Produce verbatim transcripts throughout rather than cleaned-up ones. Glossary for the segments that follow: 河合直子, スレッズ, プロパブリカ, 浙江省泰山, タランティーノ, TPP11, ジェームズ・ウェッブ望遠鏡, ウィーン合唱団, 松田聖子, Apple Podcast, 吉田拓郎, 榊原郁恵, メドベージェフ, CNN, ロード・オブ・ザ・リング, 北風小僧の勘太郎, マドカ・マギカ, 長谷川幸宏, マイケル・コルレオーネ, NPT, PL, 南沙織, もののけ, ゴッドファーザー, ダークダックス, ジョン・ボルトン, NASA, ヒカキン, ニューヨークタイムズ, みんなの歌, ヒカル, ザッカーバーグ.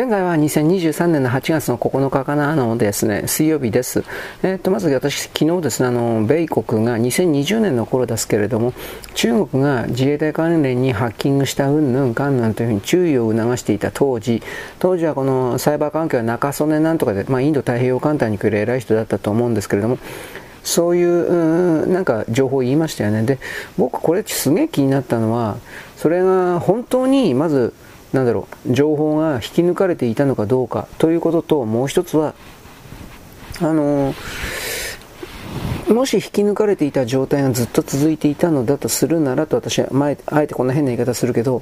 現在はにせんにじゅうさんねんのはちがつのここのかかなのですね、水曜日です。えー、とまず私、昨日ですね、あの米国がにせんにじゅうねんの頃ですけれども、中国が自衛隊関連にハッキングしたうんぬんかんなんというふうに注意を促していた当時、当時はこのサイバー環境は中曽根なんとかで、まあ、インド太平洋艦隊に来る偉い人だったと思うんですけれども、そういう、うん、なんか情報を言いましたよね。で、僕これすげえ気になったのは、それが本当にまずなんだろう、情報が引き抜かれていたのかどうかということと、もう一つはあのー、もし引き抜かれていた状態がずっと続いていたのだとするならと、私は前あえてこんな変な言い方するけど、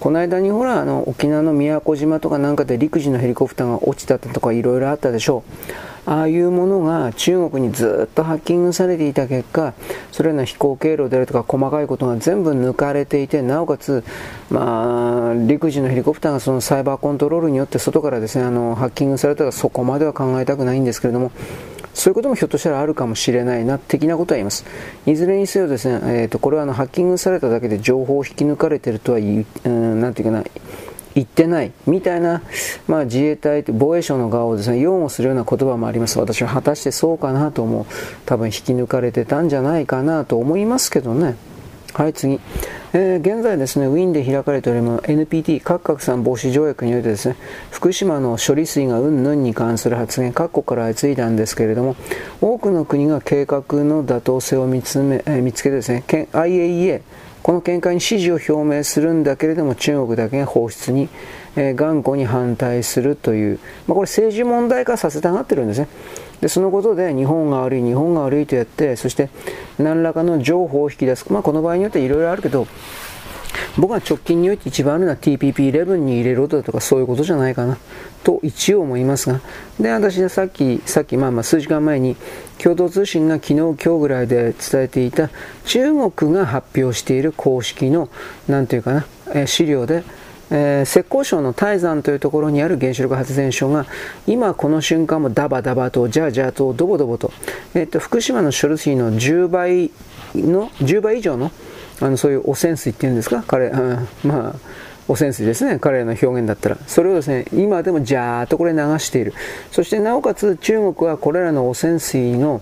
この間にほらあの沖縄の宮古島とかなんかで陸自のヘリコプターが落ちたとかいろいろあったでしょう。ああいうものが中国にずっとハッキングされていた結果、それらの飛行経路であるとか細かいことが全部抜かれていて、なおかつ、まあ、陸自のヘリコプターがそのサイバーコントロールによって外からですね、あのハッキングされたらそこまでは考えたくないんですけれども、そういうこともひょっとしたらあるかもしれないな的なことは言います。いずれにせよですね、えー、とこれはあのハッキングされただけで情報を引き抜かれているとは言う、うん、なんていうかな、言ってないみたいな、まあ、自衛隊防衛省の側をですね擁護するような言葉もあります。私は果たしてそうかなと思う。多分引き抜かれてたんじゃないかなと思いますけどね。はい、次、えー、現在ですね、ウィーンで開かれております エヌピーティー 核拡散防止条約においてですね、福島の処理水がうんぬんに関する発言、各国から相次いだんですけれども、多くの国が計画の妥当性を見つめ、えー、見つけてですね、アイエーイーエー この見解に支持を表明するんだけれども、中国だけが放出に、えー、頑固に反対するという、まあ、これ政治問題化させたがってるんですね。でそのことで日本が悪い、日本が悪いとやって、そして何らかの情報を引き出す、まあ、この場合によっていろいろあるけど、僕は直近において一番あるのは ティーピーピーイレブン に入れろだとかそういうことじゃないかなと一応思いますが、で私はさっき、さっきまあまあ数時間前に共同通信が昨日今日ぐらいで伝えていた中国が発表している公式のなんていうかな、え資料で、えー、浙江省の泰山というところにある原子力発電所が今この瞬間もダバダバとジャージャーとドボドボと、えー、っと福島の処理水のじゅうばいのじゅうばい以上の、 あのそういう汚染水っていうんですか、彼、うん、まあ汚染水ですね、彼らの表現だったら、それをですね今でもジャーっとこれ流している。そしてなおかつ中国はこれらの汚染水の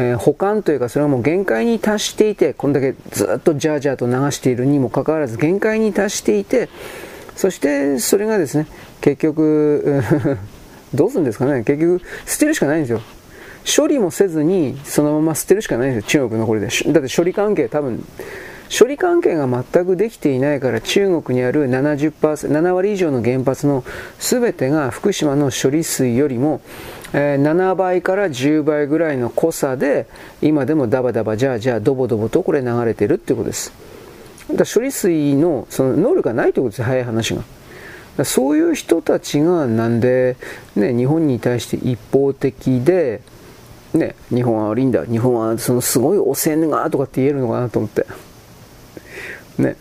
えー、保管というか、それはもう限界に達していて、こんだけずっとジャージャーと流しているにもかかわらず限界に達していて、そしてそれがですね結局どうするんですかね、結局捨てるしかないんですよ。処理もせずにそのまま捨てるしかないんですよ、中国のこれで。だって処理関係、多分処理関係が全くできていないから、中国にある ななじゅうパーセント、ななわり以上の原発の全てが福島の処理水よりもななばいからじゅうばいぐらいの濃さで今でもダバダバジャージャードボドボとこれ流れてるっていうことです。だ処理水 の, その能力がないということです、早い話が。だそういう人たちがなんで、ね、日本に対して一方的で、ね、日本は悪いんだ、日本はそのすごい汚染がとかって言えるのかなと思ってね。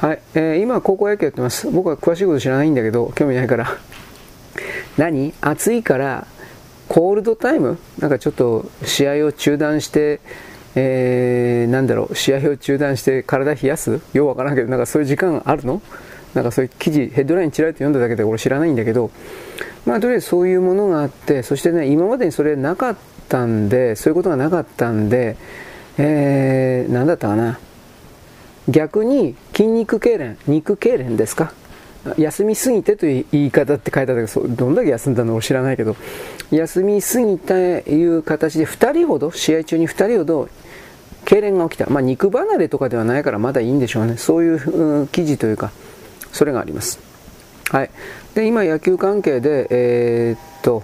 はい、えー、今高校野球やってます。僕は詳しいこと知らないんだけど、興味ないから何暑いからコールドタイムなんかちょっと試合を中断して、えー、なんだろう、試合を中断して体冷やす、ようわからんけど、なんかそういう時間あるの、なんかそういう記事ヘッドラインちらりと読んだだけで俺知らないんだけど、まあとりあえずそういうものがあって、そしてね今までにそれなかったんで、そういうことがなかったんで、えー、何だったかな、逆に筋肉痙攣、肉痙攣ですか、休みすぎてという言い方って書いてあったけど、どんだけ休んだのか知らないけど、休みすぎたいう形でふたりほど、試合中にふたりほど痙攣が起きた。まあ肉離れとかではないからまだいいんでしょうね。そういう記事というかそれがあります。はい、で今野球関係でえー、っと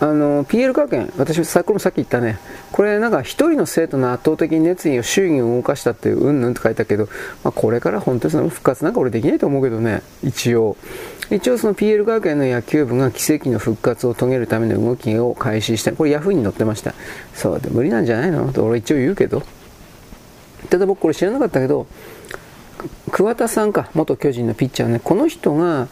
あの ピーエル 科研、私さっきもさっき言ったね、これなんか一人の生徒の圧倒的熱意を周囲に動かしたっていううんぬんって書いたけど、まあ、これから本当にその復活なんか俺できないと思うけどね。一応一応その ピーエル 科研の野球部が奇跡の復活を遂げるための動きを開始した。これヤフーに載ってました。そうで無理なんじゃないのと俺一応言うけど、ただ僕これ知らなかったけど、桑田さんか、元巨人のピッチャーね、この人が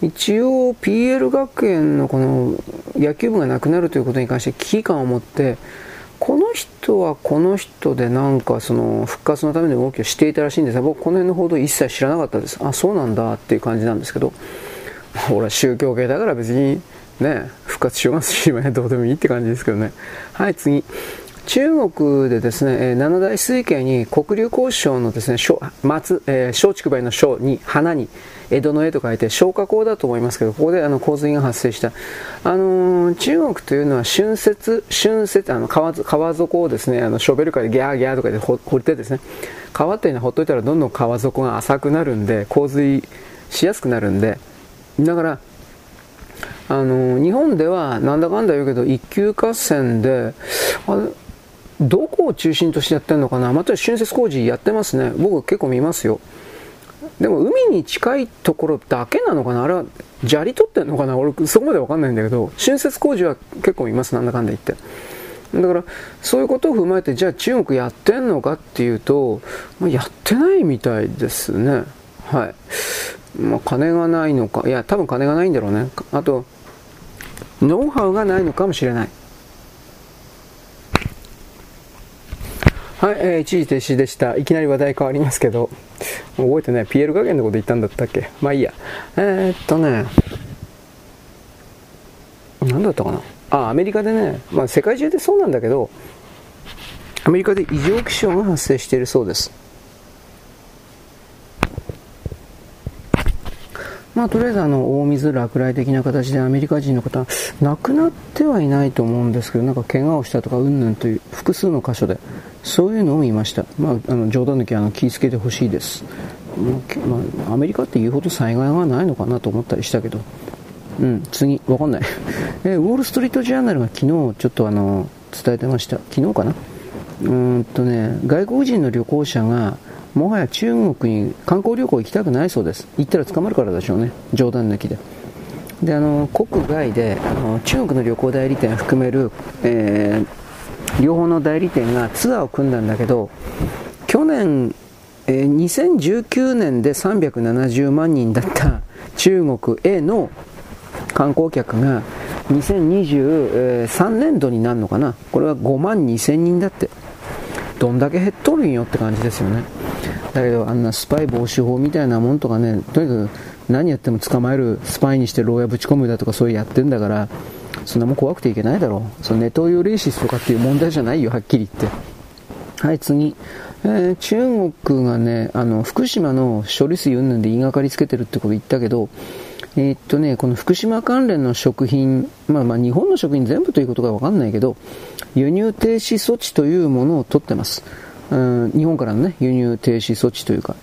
一応 ピーエル 学園のこの野球部がなくなるということに関して危機感を持って、この人はこの人でなんかその復活のための動きをしていたらしいんですが、僕この辺の報道一切知らなかったです。あ、そうなんだっていう感じなんですけど、俺は宗教系だから別にね復活しようがしない、どうでもいいって感じですけどね。はい、次。中国でですね、七大水系に黒竜江省のですね、松、えー、松竹梅の松に花に江戸の絵と書いて松花江だと思いますけど、ここであの洪水が発生した。あのー、中国というのは春節、春節、あの川、川底をですね、あのショベルカーでギャーギャーとかで掘ってですね、川っていうのはほっといたらどんどん川底が浅くなるんで、洪水しやすくなるんで、だから、あのー、日本ではなんだかんだ言うけど一級河川で、あれどこを中心としてやってるのかな。また春節工事やってますね。僕結構見ますよ。でも海に近いところだけなのかな、あれは砂利取ってんのかな、俺そこまでわかんないんだけど、春節工事は結構見ます、なんだかんだ言って。だからそういうことを踏まえて、じゃあ中国やってんのかっていうと、まあ、やってないみたいですね。はい、まあ、金がないのか、いや多分金がないんだろうね。あとノウハウがないのかもしれない。はい、えー、一時停止でした。いきなり話題変わりますけど、覚えてね、ピーエル 加減のこと言ったんだったっけ。まあいいや。えー、っとね、なんだったかな。あ、アメリカでね、まあ世界中でそうなんだけど、アメリカで異常気象が発生しているそうです。まあとりあえずあの大水落雷的な形でアメリカ人の方は亡くなってはいないと思うんですけど、なんか怪我をしたとかうんぬんという複数の箇所でそういうのを見ました。まあ、あの冗談抜きは気をつけてほしいです。まあ、アメリカって言うほど災害はないのかなと思ったりしたけど、うん、次わかんないえウォールストリートジャーナルが昨日ちょっとあの伝えてました。昨日かな。うーんとね、外国人の旅行者がもはや中国に観光旅行行きたくないそうです。行ったら捕まるからでしょうね、冗談抜きで。で、あの国外であの中国の旅行代理店を含める、えー、両方の代理店がツアーを組んだんだけど、去年、えー、にせんじゅうきゅうねんでさんびゃくななじゅうまんにんだった中国への観光客がにせんにじゅうさんねんどになるのかな、これはごまんにせんにんだって。どんだけ減っとるんよって感じですよね。だけどあんなスパイ防止法みたいなもんとかね、とにかく何やっても捕まえる、スパイにして牢屋ぶち込むだとかそういうやってんだから、そんなもん怖くていけないだろう。そのネトウヨレーシスとかっていう問題じゃないよ、はっきり言って。はい、次。えー、中国がね、あの福島の処理水云々で言いがかりつけてるってこと言ったけど、えーっとね、この福島関連の食品、まあ、まあ日本の食品全部ということが分かんないけど、輸入停止措置というものを取ってます。うん、日本からの、ね、輸入停止措置というか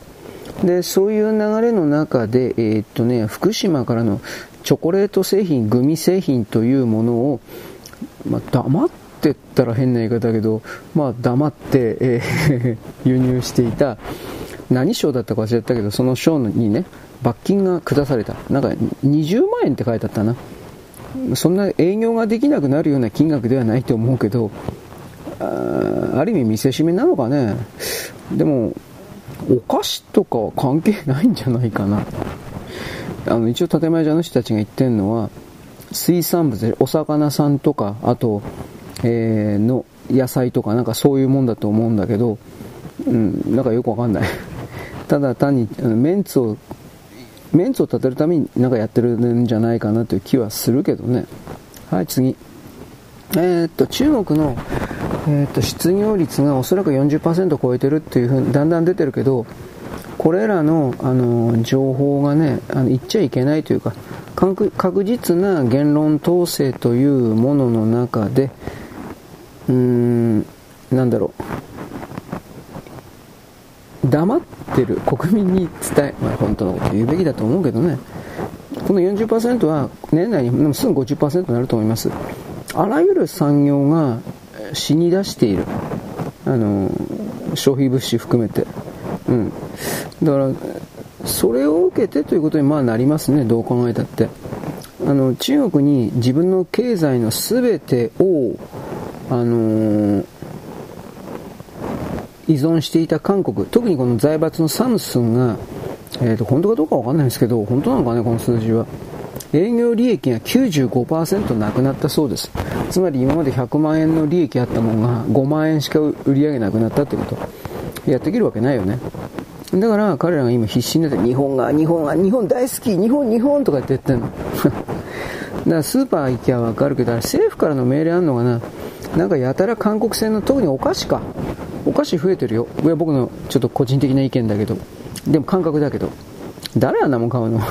で、そういう流れの中で、えーっとね、福島からのチョコレート製品、グミ製品というものを、まあ、黙ってったら変な言い方だけど、まあ、黙って、えー、輸入していた、何賞だったか忘れたけど、その賞にね罰金が下された。なんかにじゅうまんえんって書いてあったな。そんな営業ができなくなるような金額ではないと思うけど、 あ, ある意味見せしめなのかね。でもお菓子とかは関係ないんじゃないかな。あの一応建前者の人たちが言ってるのは、水産物、お魚さんとか、あと、えー、の野菜とかなんかそういうもんだと思うんだけど、うん、なんかよくわかんないただ単にメンツをメンツを立てるために何かやってるんじゃないかなという気はするけどね。はい、次。えー、っと中国の、えー、っと失業率がおそらく よんじゅっパーセント 超えてるっていうふうにだんだん出てるけど、これらの、あの情報がね、あの言っちゃいけないというか、確実な言論統制というものの中で、うーん、なんだろう、黙ってる国民に伝え、まあ、本当のこと言うべきだと思うけどね。この よんじゅっパーセント は年内にすぐ ごじゅっパーセント になると思います。あらゆる産業が死に出している、あの消費物資含めて、うん、だからそれを受けてということにまあなりますね、どう考えたって。あの中国に自分の経済の全てをあのー依存していた韓国、特にこの財閥のサムスンが、えーと、本当かどうかわかんないんですけど、本当なのかね、この数字は。営業利益が きゅうじゅうごパーセント なくなったそうです。つまり今までひゃくまんえんの利益あったものがごまんえんしか売り上げなくなったってこと、やってきるわけないよね。だから彼らが今必死になって、日本が日本が日本大好き、日本日本とかって言ってんのだからスーパー行きゃわかるけど、政府からの命令あんのかな。なんかやたら韓国製の、特にお菓子か、お菓子増えてるよ。いや僕のちょっと個人的な意見だけど、でも感覚だけど、誰あんなもん買うの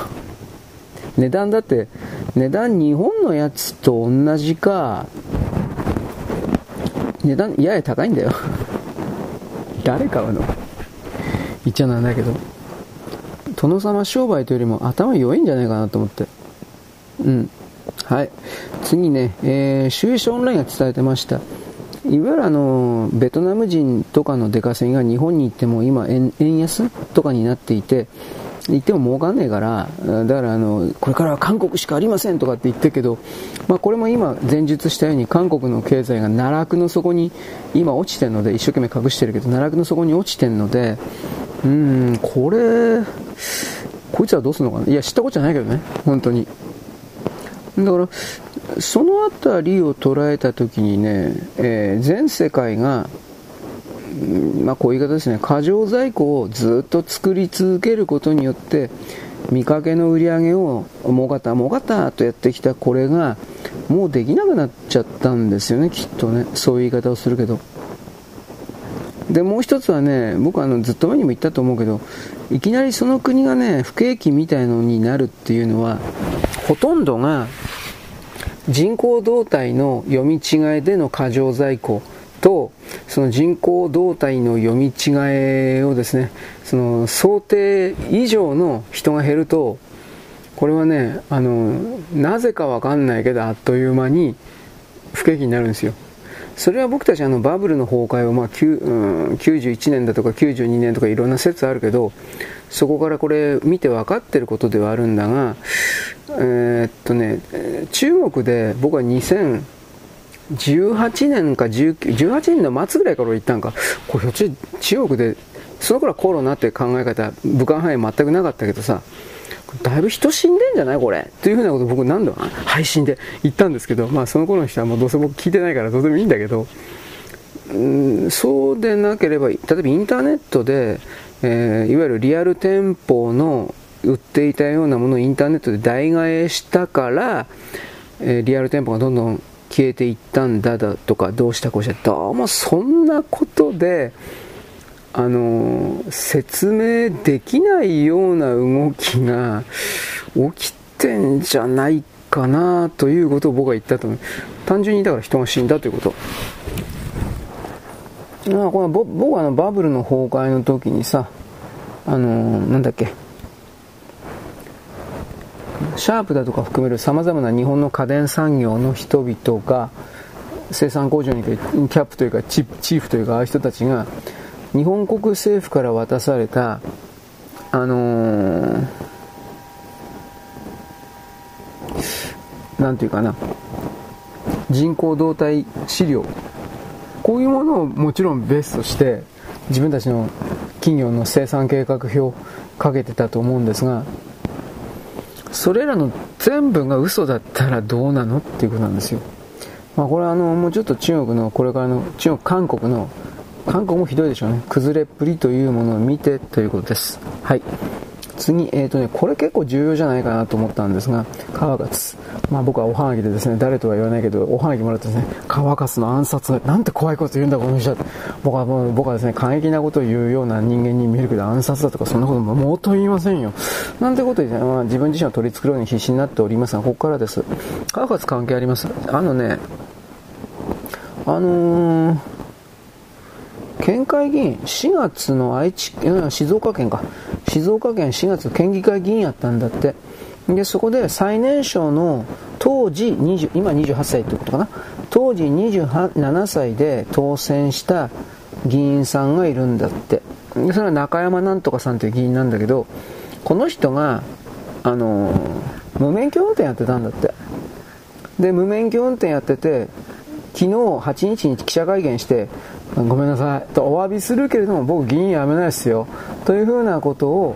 値段だって、値段日本のやつと同じか、値段やや高いんだよ誰買うの、言っちゃなんだけど、殿様商売というよりも頭弱いんじゃないかなと思って。うんはい、次ね、えー、収支オンラインが伝えてました。いわゆるあのベトナム人とかの出稼ぎが日本に行っても今 円, 円安とかになっていて、行っても儲かんねえから、だからあのこれからは韓国しかありませんとかって言ってるけど、まあ、これも今前述したように韓国の経済が奈落の底に今落ちてるので、一生懸命隠してるけど奈落の底に落ちてるので、うーんこれこいつはどうするのかな。いや知ったことじゃないけどね本当に。だからそのあたりを捉えたときにね、えー、全世界が、まあ、こういう言い方ですね、過剰在庫をずっと作り続けることによって見かけの売り上げを儲かった儲かったとやってきた、これがもうできなくなっちゃったんですよねきっとね。そういう言い方をするけど、でもう一つはね、僕はあのずっと前にも言ったと思うけど、いきなりその国がね不景気みたいのになるっていうのは、ほとんどが人口動態の読み違えでの過剰在庫と、その人口動態の読み違えをですね、その想定以上の人が減ると、これはねあのなぜかわかんないけどあっという間に不景気になるんですよ。それは僕たちあのバブルの崩壊を、まあ、きゅうじゅういちねんだとかきゅうじゅうにねんとかいろんな説あるけど、そこからこれ見て分かってることではあるんだが、えーっとね、中国で僕はにせんじゅうはちねんかじゅうはちねんの末ぐらいから行ったんか、これ中国でその頃はコロナって考え方武漢肺炎全くなかったけどさ、だいぶ人死んでんじゃないこれというふうなことを僕何度も配信で言ったんですけど、まあ、その頃の人はもうどうせ僕聞いてないからどうでもいいんだけど、うーんそうでなければ、例えばインターネットで、えー、いわゆるリアル店舗の売っていたようなものをインターネットで代替えしたから、えー、リアル店舗がどんどん消えていったんだだとか、どうしたこうしたどうもそんなことであの説明できないような動きが起きてんじゃないかなということを僕は言ったと思う。単純にだから人が死んだということ。まあ、この僕はあのバブルの崩壊の時にさ、あのなんだっけ、シャープだとか含めるさまざまな日本の家電産業の人々が生産工場にキャップというかチーフというか、ああいう人たちが日本国政府から渡された、あのー、なんていうかな、人口動態資料、こういうものをもちろんベースとして自分たちの企業の生産計画表をかけてたと思うんですが、それらの全部が嘘だったらどうなのっていうことなんですよ。まあ、これはあのもうちょっと中国のこれからの中国韓国の韓国もひどいでしょうね。崩れっぷりというものを見てということです。はい。次、えーとね、これ結構重要じゃないかなと思ったんですが、川勝。まあ僕はおはがきでですね、誰とは言わないけど、おはがきもらってですね、川勝の暗殺、なんて怖いこと言うんだこの人は。僕はもう、僕はですね、過激なことを言うような人間に見えるけど、暗殺だとかそんなことももうと言いませんよ。なんてこと言って、まあ、自分自身を取り繕うように必死になっておりますが、ここからです。川勝関係あります。あのね、あのー、県会議員、しがつの愛知、静岡県か、静岡県しがつ県議会議員やったんだって。でそこで最年少の当時にじゅう今にじゅうはっさいってことかな、当時にじゅうななさいで当選した議員さんがいるんだって。でそれは中山なんとかさんという議員なんだけど、この人があの無免許運転やってたんだって。で無免許運転やってて、昨日はちにちに記者会見して、ごめんなさいとお詫びするけれども僕議員辞めないですよというふうなことを、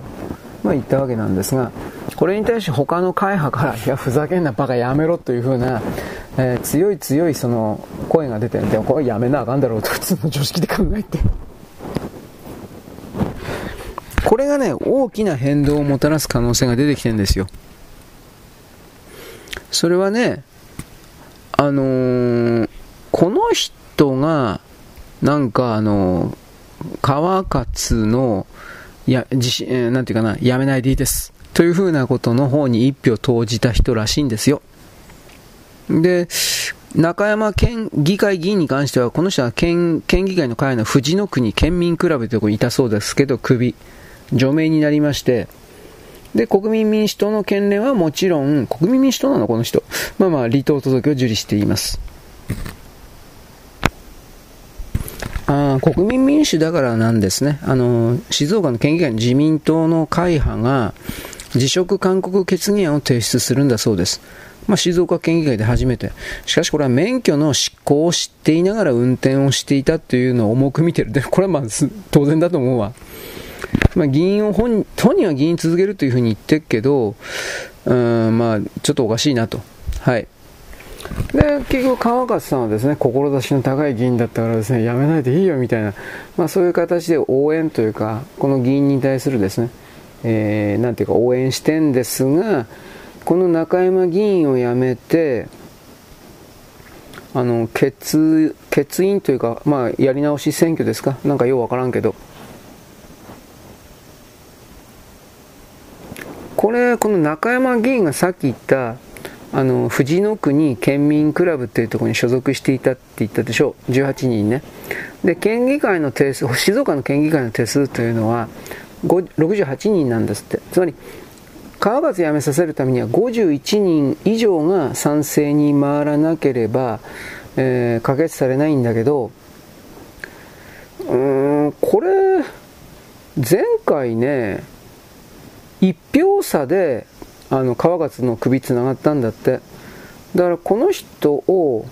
まあ、言ったわけなんですが、これに対し他の会派からいやふざけんなバカやめろという風な、えー、強い強いその声が出てるんで、これやめなあかんだろうと普通の常識で考えてこれがね大きな変動をもたらす可能性が出てきてるんですよ。それはねあのー、この人がなんかあのー、川勝のや自信なんていうかなやめないでいいですというふうなことの方に一票投じた人らしいんですよ。で、中山県議会議員に関してはこの人は 県, 県議会の会の藤野国県民クラブというところにいたそうですけど、クビ除名になりまして、で国民民主党の県連はもちろん国民民主党なのこの人、まあまあ離党届を受理しています。あ国民民主だからなんですね。あの静岡の県議会の自民党の会派が辞職勧告決議案を提出するんだそうです。まあ、静岡県議会で初めて。しかしこれは免許の執行を知っていながら運転をしていたというのを重く見てる。でこれはまあ当然だと思うわ。まあ、議員を 本, 本人は議員続けるというふうに言ってるけど、うーんまあちょっとおかしいなと。はい。で結局川勝さんはですね志の高い議員だったからですねやめないでいいよみたいな、まあ、そういう形で応援というかこの議員に対するですね、えー、なんていうか応援してんですが、この中山議員を辞めてあの 欠, 欠員というか、まあ、やり直し選挙ですかなんかようわからんけど、これこの中山議員がさっき言ったあの藤野国県民クラブというところに所属していたって言ったでしょう。じゅうはちにんね。で県議会の定数、静岡の県議会の定数というのはろくじゅうはちにんなんですって。つまり川勝辞めさせるためにはごじゅういちにん以上が賛成に回らなければ、えー、可決されないんだけど、うーんこれ前回ねいっぴょうさであの川勝の首つながったんだって。だからこの人を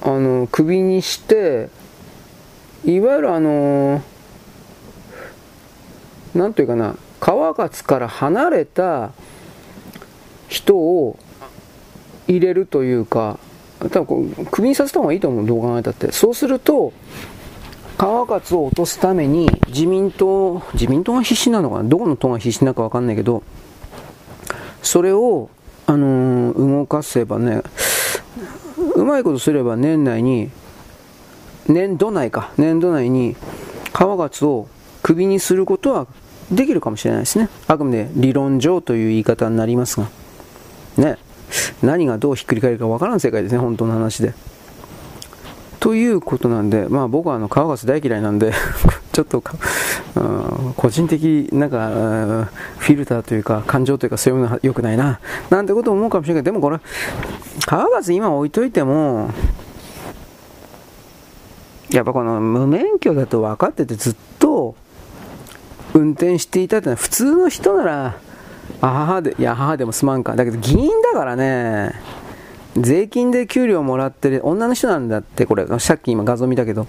あの首にしていわゆるあのなんというかな川勝から離れた人を入れるというか多分クビにさせた方がいいと思う。どう考えたってそうすると川勝を落とすために自民党自民党が必死なのかな、どこの党が必死なのか分かんないけど、それを、あのー、動かせばねうまいことすれば年内に年度内か年度内に川勝をクビにすることはできるかもしれないですね。あくまで理論上という言い方になりますが、ね、何がどうひっくり返るかわからん世界ですね本当の話で。ということなんで、まあ、僕はあの川勝大嫌いなんでちょっと個人的なんかフィルターというか感情というかそういうのは良くないななんてことを思うかもしれないけど、でもこれ川勝今置いといてもやっぱこの無免許だと分かっててずっと運転していたってのは普通の人ならあははでいや母でもすまんか。だけど議員だからね税金で給料もらってる女の人なんだって。これさっき今画像見たけど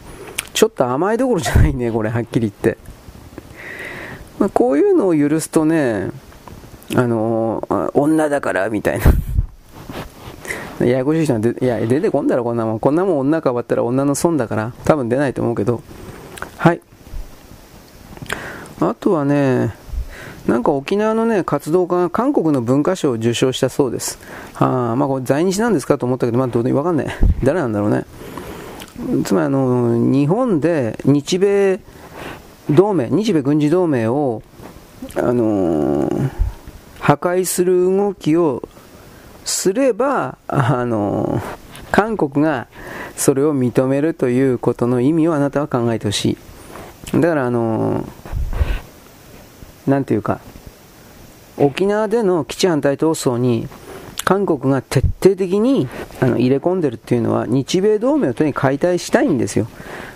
ちょっと甘いどころじゃないねこれはっきり言って、まあ、こういうのを許すとねあのー、女だからみたいなややこしい人はでいや出てこんだろこんなもんこんなもん女かばったら女の損だから多分出ないと思うけど。はい。あとはね、なんか沖縄のね活動家が韓国の文化賞を受賞したそうです。ああ、まあこれ在日なんですかと思ったけど、まあどうでわかんない。誰なんだろうね。つまりあの日本で日米同盟、日米軍事同盟をあのー、破壊する動きをすればあのー、韓国がそれを認めるということの意味をあなたは考えてほしい。だからあのー。なんていうか沖縄での基地反対闘争に韓国が徹底的にあの入れ込んでるっていうのは日米同盟をとにかく解体したいんですよ。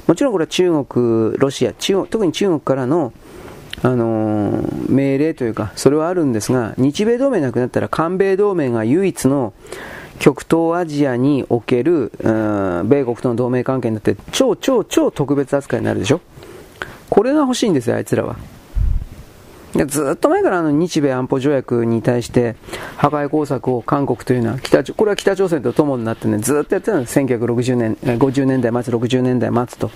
もちろんこれは中国、ロシア、中国特に中国からの、あのー、命令というかそれはあるんですが、日米同盟なくなったら韓米同盟が唯一の極東アジアにおける米国との同盟関係になって超超超特別扱いになるでしょ。これが欲しいんですよあいつらは。ずっと前からあの日米安保条約に対して破壊工作を韓国というのは北これは北朝鮮と共になって、ね、ずっとやってたのせんきゅうひゃくろくじゅうねんごじゅうねんだいまつろくじゅうねんだいまつと。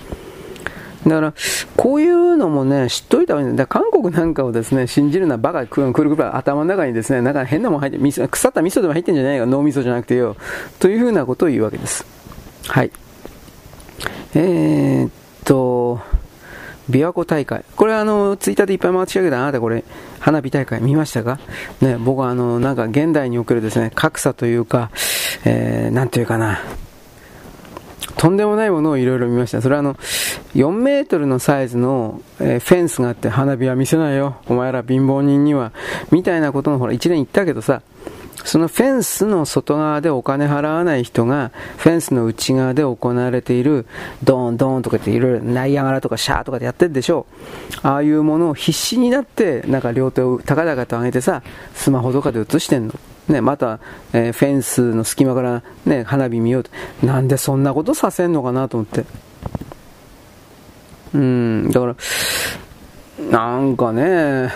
だからこういうのもね知っといた方がいいんだ。韓国なんかをですね信じるのはバカくるくる頭の中にですねなんか変なもん入って腐った味噌でも入ってんじゃないか、脳みそじゃなくてよというふうなことを言うわけです。はい。えー、っと琵琶湖大会、これあのツイッターでいっぱい回ってきたけど、あなたこれ花火大会見ましたか、ね、僕はあのなんか現代におけるですね格差というか、えー、なんていうかなとんでもないものをいろいろ見ました。それはあのよんメートルのサイズの、えー、フェンスがあって、花火は見せないよお前ら貧乏人にはみたいなことのほら一連言ったけどさ、そのフェンスの外側でお金払わない人がフェンスの内側で行われているドーンドーンとかっていろいろナイアガラとかシャーとかでやってるでしょう。ああいうものを必死になってなんか両手を高々と上げてさ、スマホとかで映してんの、ね、また、えー、フェンスの隙間から、ね、花火見ようと、なんでそんなことさせんのかなと思って、うーんだからなんかね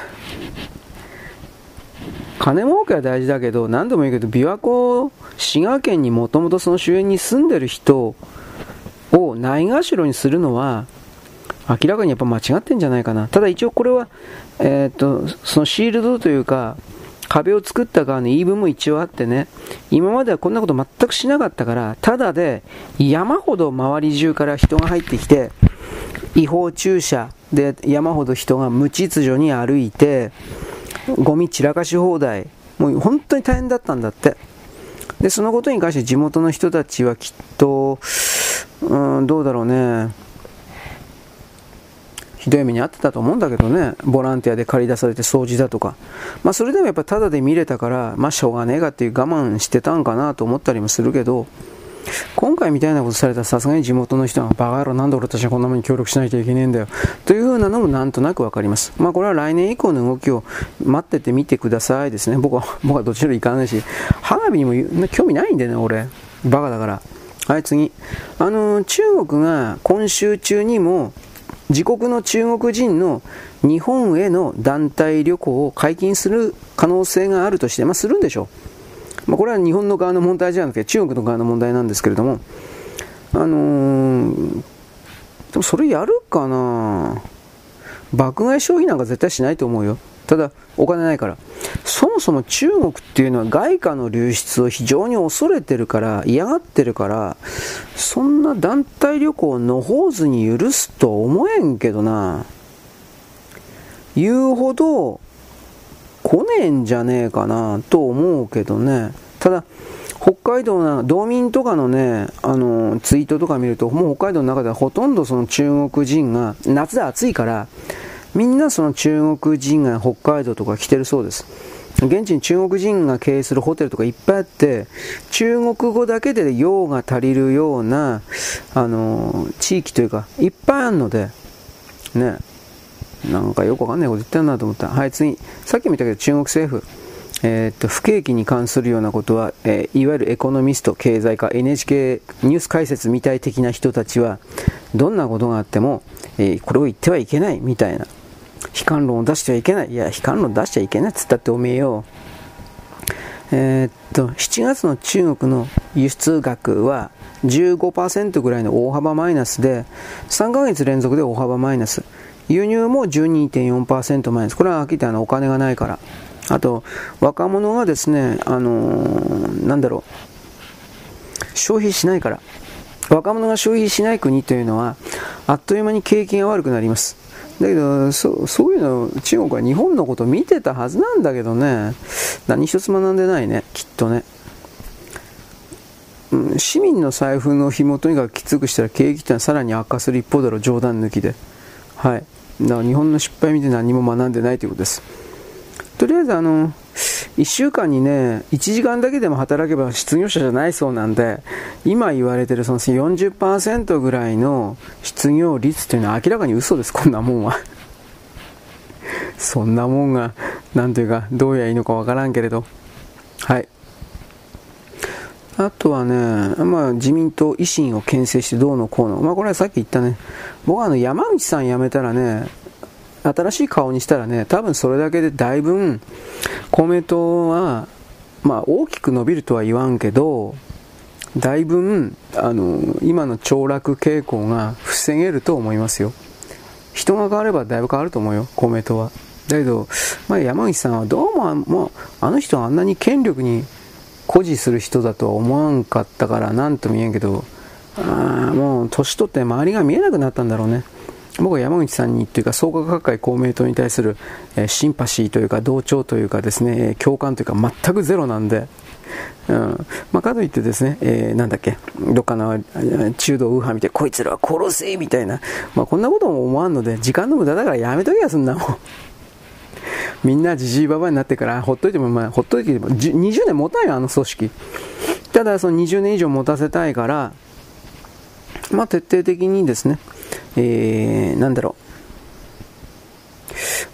金儲けは大事だけど、何度も言うけど琵琶湖、滋賀県にもともとその周辺に住んでる人をないがしろにするのは明らかにやっぱ間違ってんじゃないかな。ただ一応これは、えー、っとそのシールドというか壁を作った側の言い分も一応あってね、今まではこんなこと全くしなかったから、ただで山ほど周り中から人が入ってきて、違法駐車で山ほど人が無秩序に歩いて、ゴミ散らかし放題、もう本当に大変だったんだって。でそのことに関して地元の人たちはきっと、うん、どうだろうね、ひどい目に遭ってたと思うんだけどね、ボランティアで借り出されて掃除だとか、まあ、それでもやっぱタダで見れたから、まあ、しょうがねえかっていう我慢してたんかなと思ったりもするけど、今回みたいなことされたらさすがに地元の人はバカ野郎なんで俺たちはこんなものに協力しなきゃいけないんだよという風なのもなんとなくわかります。まあこれは来年以降の動きを待っててみてくださいですね。僕は僕はどちらも行かないし、花火にも興味ないんでね、俺バカだから。はい、次、あのー、中国が今週中にも自国の中国人の日本への団体旅行を解禁する可能性があるとして、まあするんでしょう。まあ、これは日本の側の問題じゃなくて中国の側の問題なんですけれども、あのー、でもそれやるかな。爆買い消費なんか絶対しないと思うよ。ただお金ないから。そもそも中国っていうのは外貨の流出を非常に恐れてるから、嫌がってるから、そんな団体旅行をのほうずに許すとは思えんけどな。言うほど来ねえんじゃねえかなと思うけどね。ただ北海道な道民とかのね、あのツイートとか見ると、もう北海道の中ではほとんどその中国人が、夏で暑いからみんなその中国人が北海道とか来てるそうです。現地に中国人が経営するホテルとかいっぱいあって、中国語だけで用が足りるようなあの地域というかいっぱいあるのでね、なんかよくわかんないこと言ったんだと思った。はい、次。さっきも言ったけど中国政府、えー、っと不景気に関するようなことは、えー、いわゆるエコノミスト、経済家、エヌエイチケー ニュース解説みたい的な人たちはどんなことがあっても、えー、これを言ってはいけないみたいな、悲観論を出してはいけない、いや悲観論出しちゃいけないっつったっておめえよ、えー、っとしちがつの中国の輸出額は じゅうごパーセント ぐらいの大幅マイナスで、さんかげつ連続で大幅マイナス、輸入も じゅうにてんよんパーセント マイナス。これは明らかにお金がないから。あと若者がですね、あのー、なんだろう、消費しないから。若者が消費しない国というのはあっという間に景気が悪くなります。だけど そ, そういうの中国は日本のこと見てたはずなんだけどね、何一つ学んでないねきっとね、うん、市民の財布の紐をとにかくきつくしたら景気というのはさらに悪化する一方だろう、冗談抜きで。はい、だから日本の失敗見て何も学んでないということです。とりあえずあのいっしゅうかんにねいちじかんだけでも働けば失業者じゃないそうなんで、今言われてるその よんじゅっパーセント ぐらいの失業率というのは明らかに嘘です。こんなもんはそんなもんがなんというかどうやいいのかわからんけれど。はい、あとはね、まあ、自民党維新を牽制してどうのこうの、まあ、これはさっき言ったね、僕はあの山口さん辞めたらね、新しい顔にしたらね、多分それだけでだいぶ公明党は、まあ、大きく伸びるとは言わんけど、だいぶあの今の凋落傾向が防げると思いますよ。人が変わればだいぶ変わると思うよ、公明党は。だけど、まあ、山口さんはどうも、もうあの人はあんなに権力に誇示する人だとは思わんかったからなんとも言えんけど、あもう年取って周りが見えなくなったんだろうね。僕は山口さんにというか創価学会公明党に対する、えー、シンパシーというか同調というかですね、共感というか全くゼロなんで、うんまあ、かといってですね、えー、なんだっけどっかの中道右派見てこいつらは殺せみたいな、まあ、こんなことも思わんので時間の無駄だからやめとけやすんなもんみんなじじいばばになってからほっといても、まあ、ほっといてもにじゅうねん持たんよあの組織。ただそのにじゅうねん以上持たせたいから、まあ、徹底的にですね、えー、なんだろ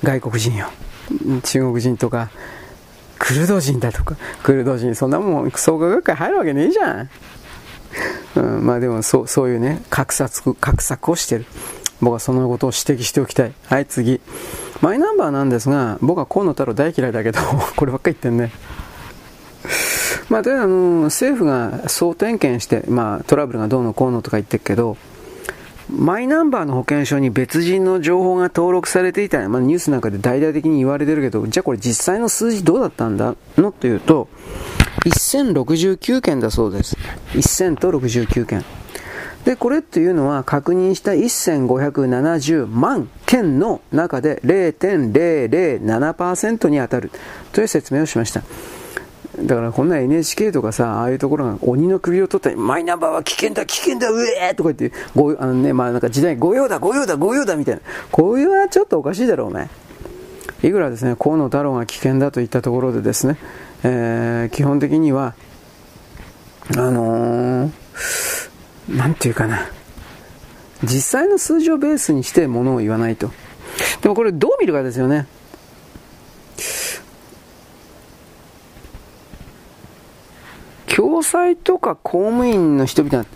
う、外国人よ、中国人とかクルド人だとか、クルド人そんなもん創価学会入るわけねえじゃん、うん、まあでもそう、そういうね格策、格策をしてる。僕はそのことを指摘しておきたい。はい、次マイナンバーなんですが、僕は河野太郎大嫌いだけどこればっかり言ってんね。まあ、であの政府が総点検して、まあ、トラブルがどうのこうのとか言ってるけど、マイナンバーの保険証に別人の情報が登録されていた、まあ、ニュースなんかで大々的に言われてるけど、じゃあこれ実際の数字どうだったんだのというと、せんろくじゅうきゅうけんだそうです。せんとろくじゅうきゅうけんで、これっていうのは確認したせんごひゃくななじゅうまんけんの中で ゼロてんゼロゼロななパーセント に当たるという説明をしました。だからこんな エヌエイチケー とかさ、ああいうところが鬼の首を取ったり、マイナンバーは危険だ危険だうえーとか言ってご、あのね、まあなんか時代御用だ御用だ御用だみたいな、こういうのはちょっとおかしいだろうお前。いくらですね河野太郎が危険だといったところでですね、えー、基本的にはあのーなんていうかな、実際の数字をベースにしてものを言わないと。でもこれどう見るかですよね。共済とか公務員の人々は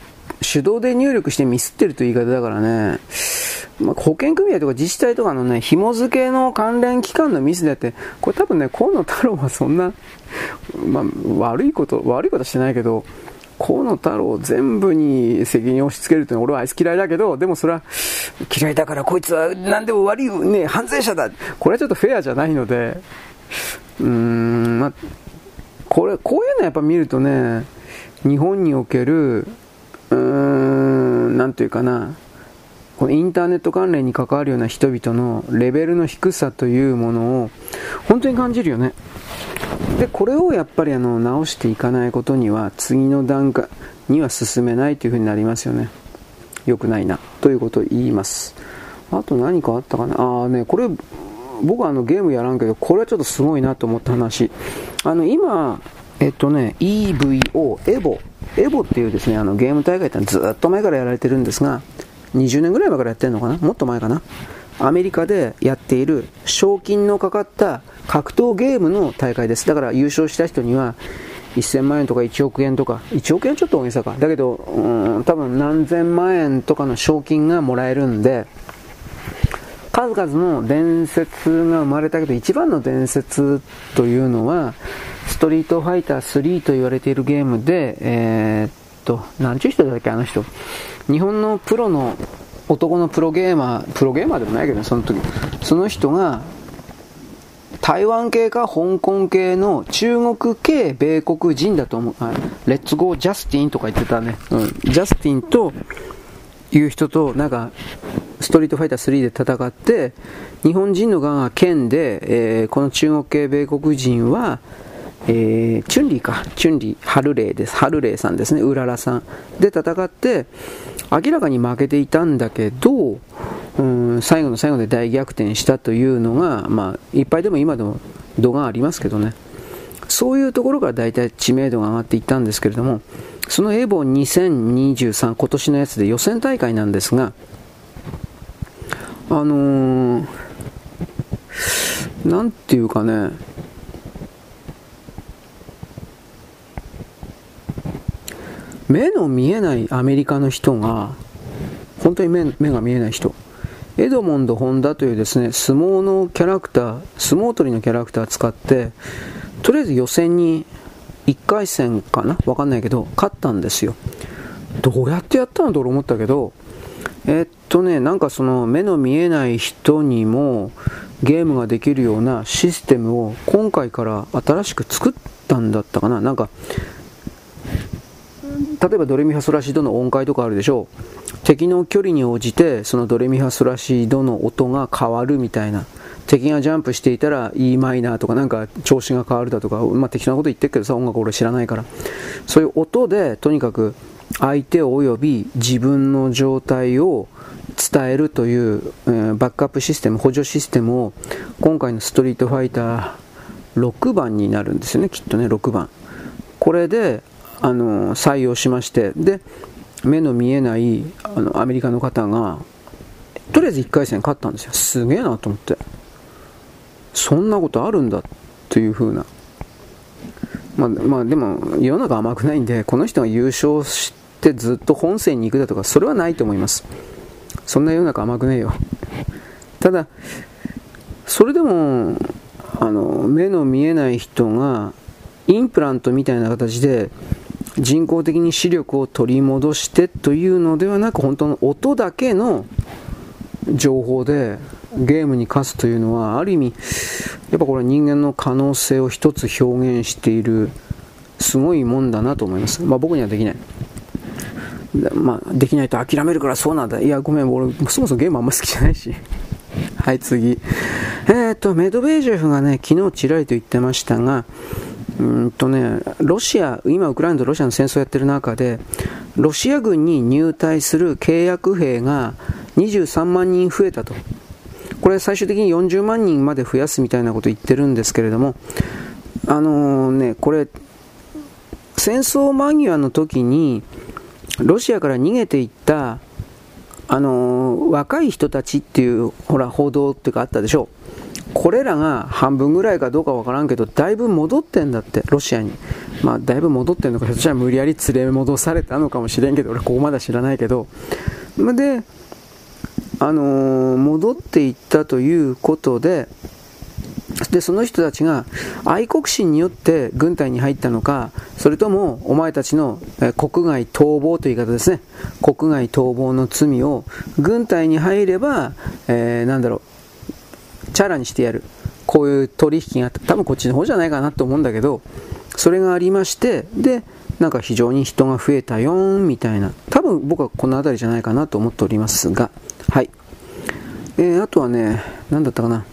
手動で入力してミスってるという言い方だからね、まあ、保険組合とか自治体とかのね紐付けの関連機関のミスだって、これ多分ね河野太郎はそんな、まあ、悪いこと悪いことはしてないけど、河野太郎全部に責任を押し付けるというのは俺はあいつ嫌いだけど、でもそれは嫌いだからこいつは何でも悪いね犯罪者だ、これはちょっとフェアじゃないので、うーん、まあ、これこういうのやっぱ見るとね、日本におけるうーんなんていうかな、このインターネット関連に関わるような人々のレベルの低さというものを本当に感じるよね。でこれをやっぱりあの直していかないことには次の段階には進めないというふうになりますよね。良くないなということを言います。あと何かあったかなあ、ね、これ僕はあのゲームやらんけど、これはちょっとすごいなと思った話。あの今えっとね イーブイオー エボエボっていうですねあのゲーム大会ってずっと前からやられてるんですが、にじゅうねんぐらい前からやってるのかな、もっと前かな、アメリカでやっている賞金のかかった格闘ゲームの大会です。だから優勝した人にはせんまんえんとかいちおくえんとか、いちおくえんちょっと大げさか、だけどうん多分何千万円とかの賞金がもらえるんで、数々の伝説が生まれたけど、一番の伝説というのはストリートファイタースリーと言われているゲームで、えー、っと何ちゅう人だっけあの人、日本のプロの男のプロゲーマー、プロゲーマーでもないけど、ね、その時その人が台湾系か香港系の中国系米国人だと思う、レッツゴージャスティンとか言ってたね、うん、ジャスティンという人となんかストリートファイタースリーで戦って、日本人の側が剣で、えー、この中国系米国人は、えー、チュンリーかチュンリーハルレイです、ハルレイさんですね、ウララさんで戦って明らかに負けていたんだけど、うん最後の最後で大逆転したというのが、まあ、いっぱいでも今でも度がありますけどね、そういうところからだいたい知名度が上がっていったんですけれども、そのエボにせんにじゅうさん今年のやつで予選大会なんですが、あのー、なんていうかね、目の見えないアメリカの人が、本当に 目, 目が見えない人、エドモンド・ホンダというですね、相撲のキャラクター、相撲取りのキャラクターを使って、とりあえず予選にいっかい戦かな、わかんないけど、勝ったんですよ。どうやってやったのと俺思ったけど、えっとね、なんかその目の見えない人にもゲームができるようなシステムを今回から新しく作ったんだったかな。なんか例えばドレミファソラシドの音階とかあるでしょう。敵の距離に応じてそのドレミファソラシドの音が変わるみたいな。敵がジャンプしていたら E マイナーとかなんか調子が変わるだとか、まあ、適当なこと言ってるけどさ、音楽俺知らないから。そういう音でとにかく相手および自分の状態を伝えるという、えー、バックアップシステム、補助システムを今回のストリートファイターろくばんになるんですよね、きっとね、ろくばん。これで、あのー、採用しまして、で、目の見えないあのアメリカの方が、とりあえずいっかい戦勝ったんですよ。すげえなと思って。そんなことあるんだというふうな。まあ、まあ、でも、世の中甘くないんで、この人が優勝してずっと本戦に行くだとか、それはないと思います。そんな世の中甘くねえよ。ただそれでもあの目の見えない人がインプラントみたいな形で人工的に視力を取り戻してというのではなく、本当の音だけの情報でゲームに勝つというのは、ある意味やっぱこれは人間の可能性を一つ表現しているすごいもんだなと思います。まあ、僕にはできない。まあ、できないと諦めるからそうなんだ。いや、ごめん、俺、そもそもゲームあんま好きじゃないし。はい、次。えー、っと、メドベージェフがね、昨日ちらりと言ってましたが、うーんとね、ロシア、今、ウクライナとロシアの戦争をやってる中で、ロシア軍に入隊する契約兵がにじゅうさんまんにん増えたと。これ、最終的によんじゅうまんにんまで増やすみたいなこと言ってるんですけれども、あのー、ね、これ、戦争間際の時に、ロシアから逃げていった、あのー、若い人たちっていうほら報道っていうかあったでしょ。これらが半分ぐらいかどうかわからんけど、だいぶ戻ってんだってロシアに。まあだいぶ戻ってんのか、ひょっとしたら無理やり連れ戻されたのかもしれんけど、俺ここまだ知らないけど、で、あのー、戻っていったということで、でその人たちが愛国心によって軍隊に入ったのか、それともお前たちの国外逃亡という言い方ですね、国外逃亡の罪を軍隊に入れば、えー、なんだろう、チャラにしてやる、こういう取引があった、多分こっちの方じゃないかなと思うんだけど、それがありまして、でなんか非常に人が増えたよーみたいな、多分僕はこの辺りじゃないかなと思っておりますが、はい、えー、あとはね、何だったかな、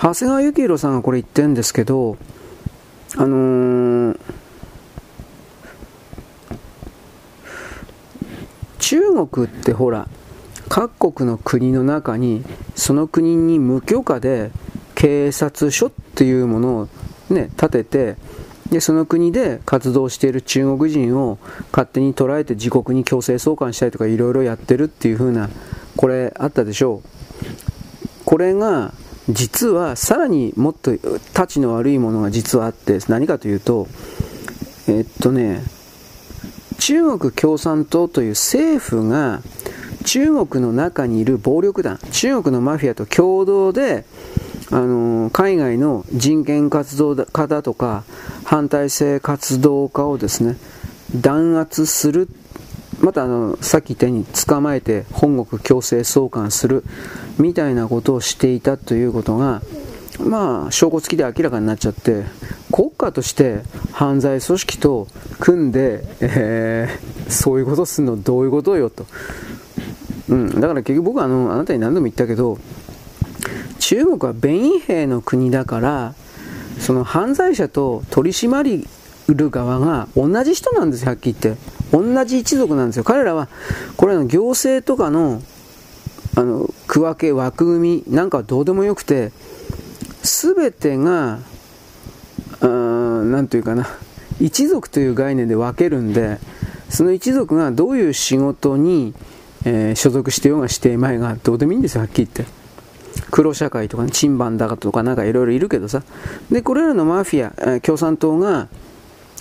長谷川幸宏さんがこれ言ってるんですけど、あのー、中国ってほら各国の国の中にその国に無許可で警察署っていうものを、ね、立てて、でその国で活動している中国人を勝手に捕らえて自国に強制送還したりとかいろいろやってるっていう風な、これあったでしょう。これが実はさらにもっとたちの悪いものが実はあって、何かというと、えっとね中国共産党という政府が中国の中にいる暴力団、中国のマフィアと共同で、あの海外の人権活動家だとか反体制活動家をですね、弾圧する、またあのさっき言ったように捕まえて本国強制送還するみたいなことをしていたということが、まあ証拠付きで明らかになっちゃって、国家として犯罪組織と組んで、えー、そういうことするのどういうことよと、うん、だから結局僕はあのあなたに何度も言ったけど、中国は便宜兵の国だから、その犯罪者と取り締まりる側が同じ人なんですよ、はっきり言って。同じ一族なんですよ。彼らはこれらの行政とかのあの区分け、枠組みなんかはどうでもよくて、全てが何というかな、一族という概念で分けるんで、その一族がどういう仕事に、えー、所属してようがしていまいがどうでもいいんですよ、はっきり言って。黒社会とか陳番だとかなんかいろいろいるけどさ。でこれらのマフィア、えー、共産党が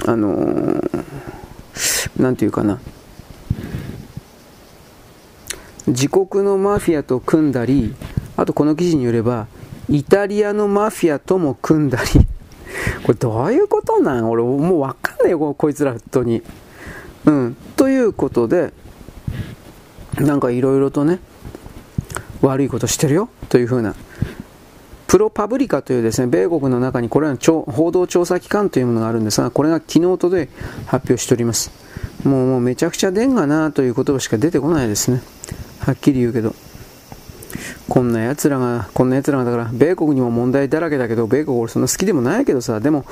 あのー、なんていうかな、自国のマフィアと組んだり、あとこの記事によればイタリアのマフィアとも組んだりこれどういうことなん、俺もう分かんないよこいつら本当に、うん、ということでなんかいろいろとね悪いことしてるよというふうな、プロパブリカというですね、米国の中にこれらの報道調査機関というものがあるんですが、これが昨日とで発表しております。もう、もうめちゃくちゃでんがなという言葉しか出てこないですね、はっきり言うけど。こんなやつらがこんなやつらがだから米国にも問題だらけだけど、米国俺そんな好きでもないけどさ、でも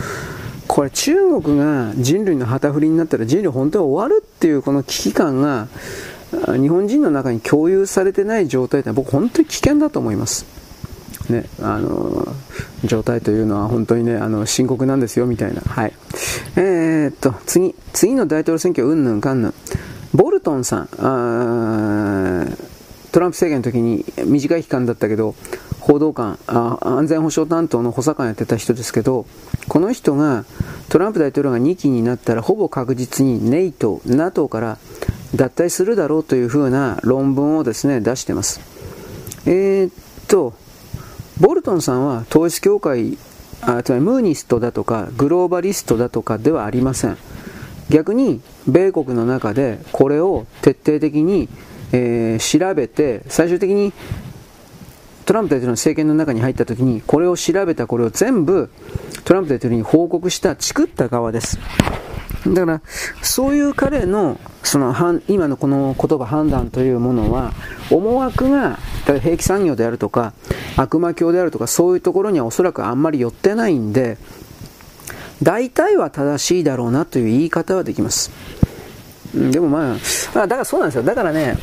これ中国が人類の旗振りになったら人類本当に終わるっていうこの危機感が日本人の中に共有されてない状態って僕本当に危険だと思いますね、あの状態というのは本当にね、あの深刻なんですよみたいな、はい、えー、っと次次の大統領選挙うんぬんかんぬん、ボルトンさん、あトランプ政権の時に短い期間だったけど報道官、あ安全保障担当の補佐官やってた人ですけど、この人がトランプ大統領がにきになったらほぼ確実に NATO、NATO から脱退するだろうというふうな論文をですね出してます。えー、っとボルトンさんは統一教会、あ、つまりムーニストだとかグローバリストだとかではありません。逆に米国の中でこれを徹底的に、えー、調べて、最終的にトランプ大統領の政権の中に入った時にこれを調べた、これを全部トランプ大統領に報告したチクった側です。だからそういう彼のその今のこの言葉判断というものは思惑が兵器産業であるとか悪魔教であるとかそういうところにはおそらくあんまり寄ってないんで、大体は正しいだろうなという言い方はできます。でもまあだからそうなんですよ。だからね、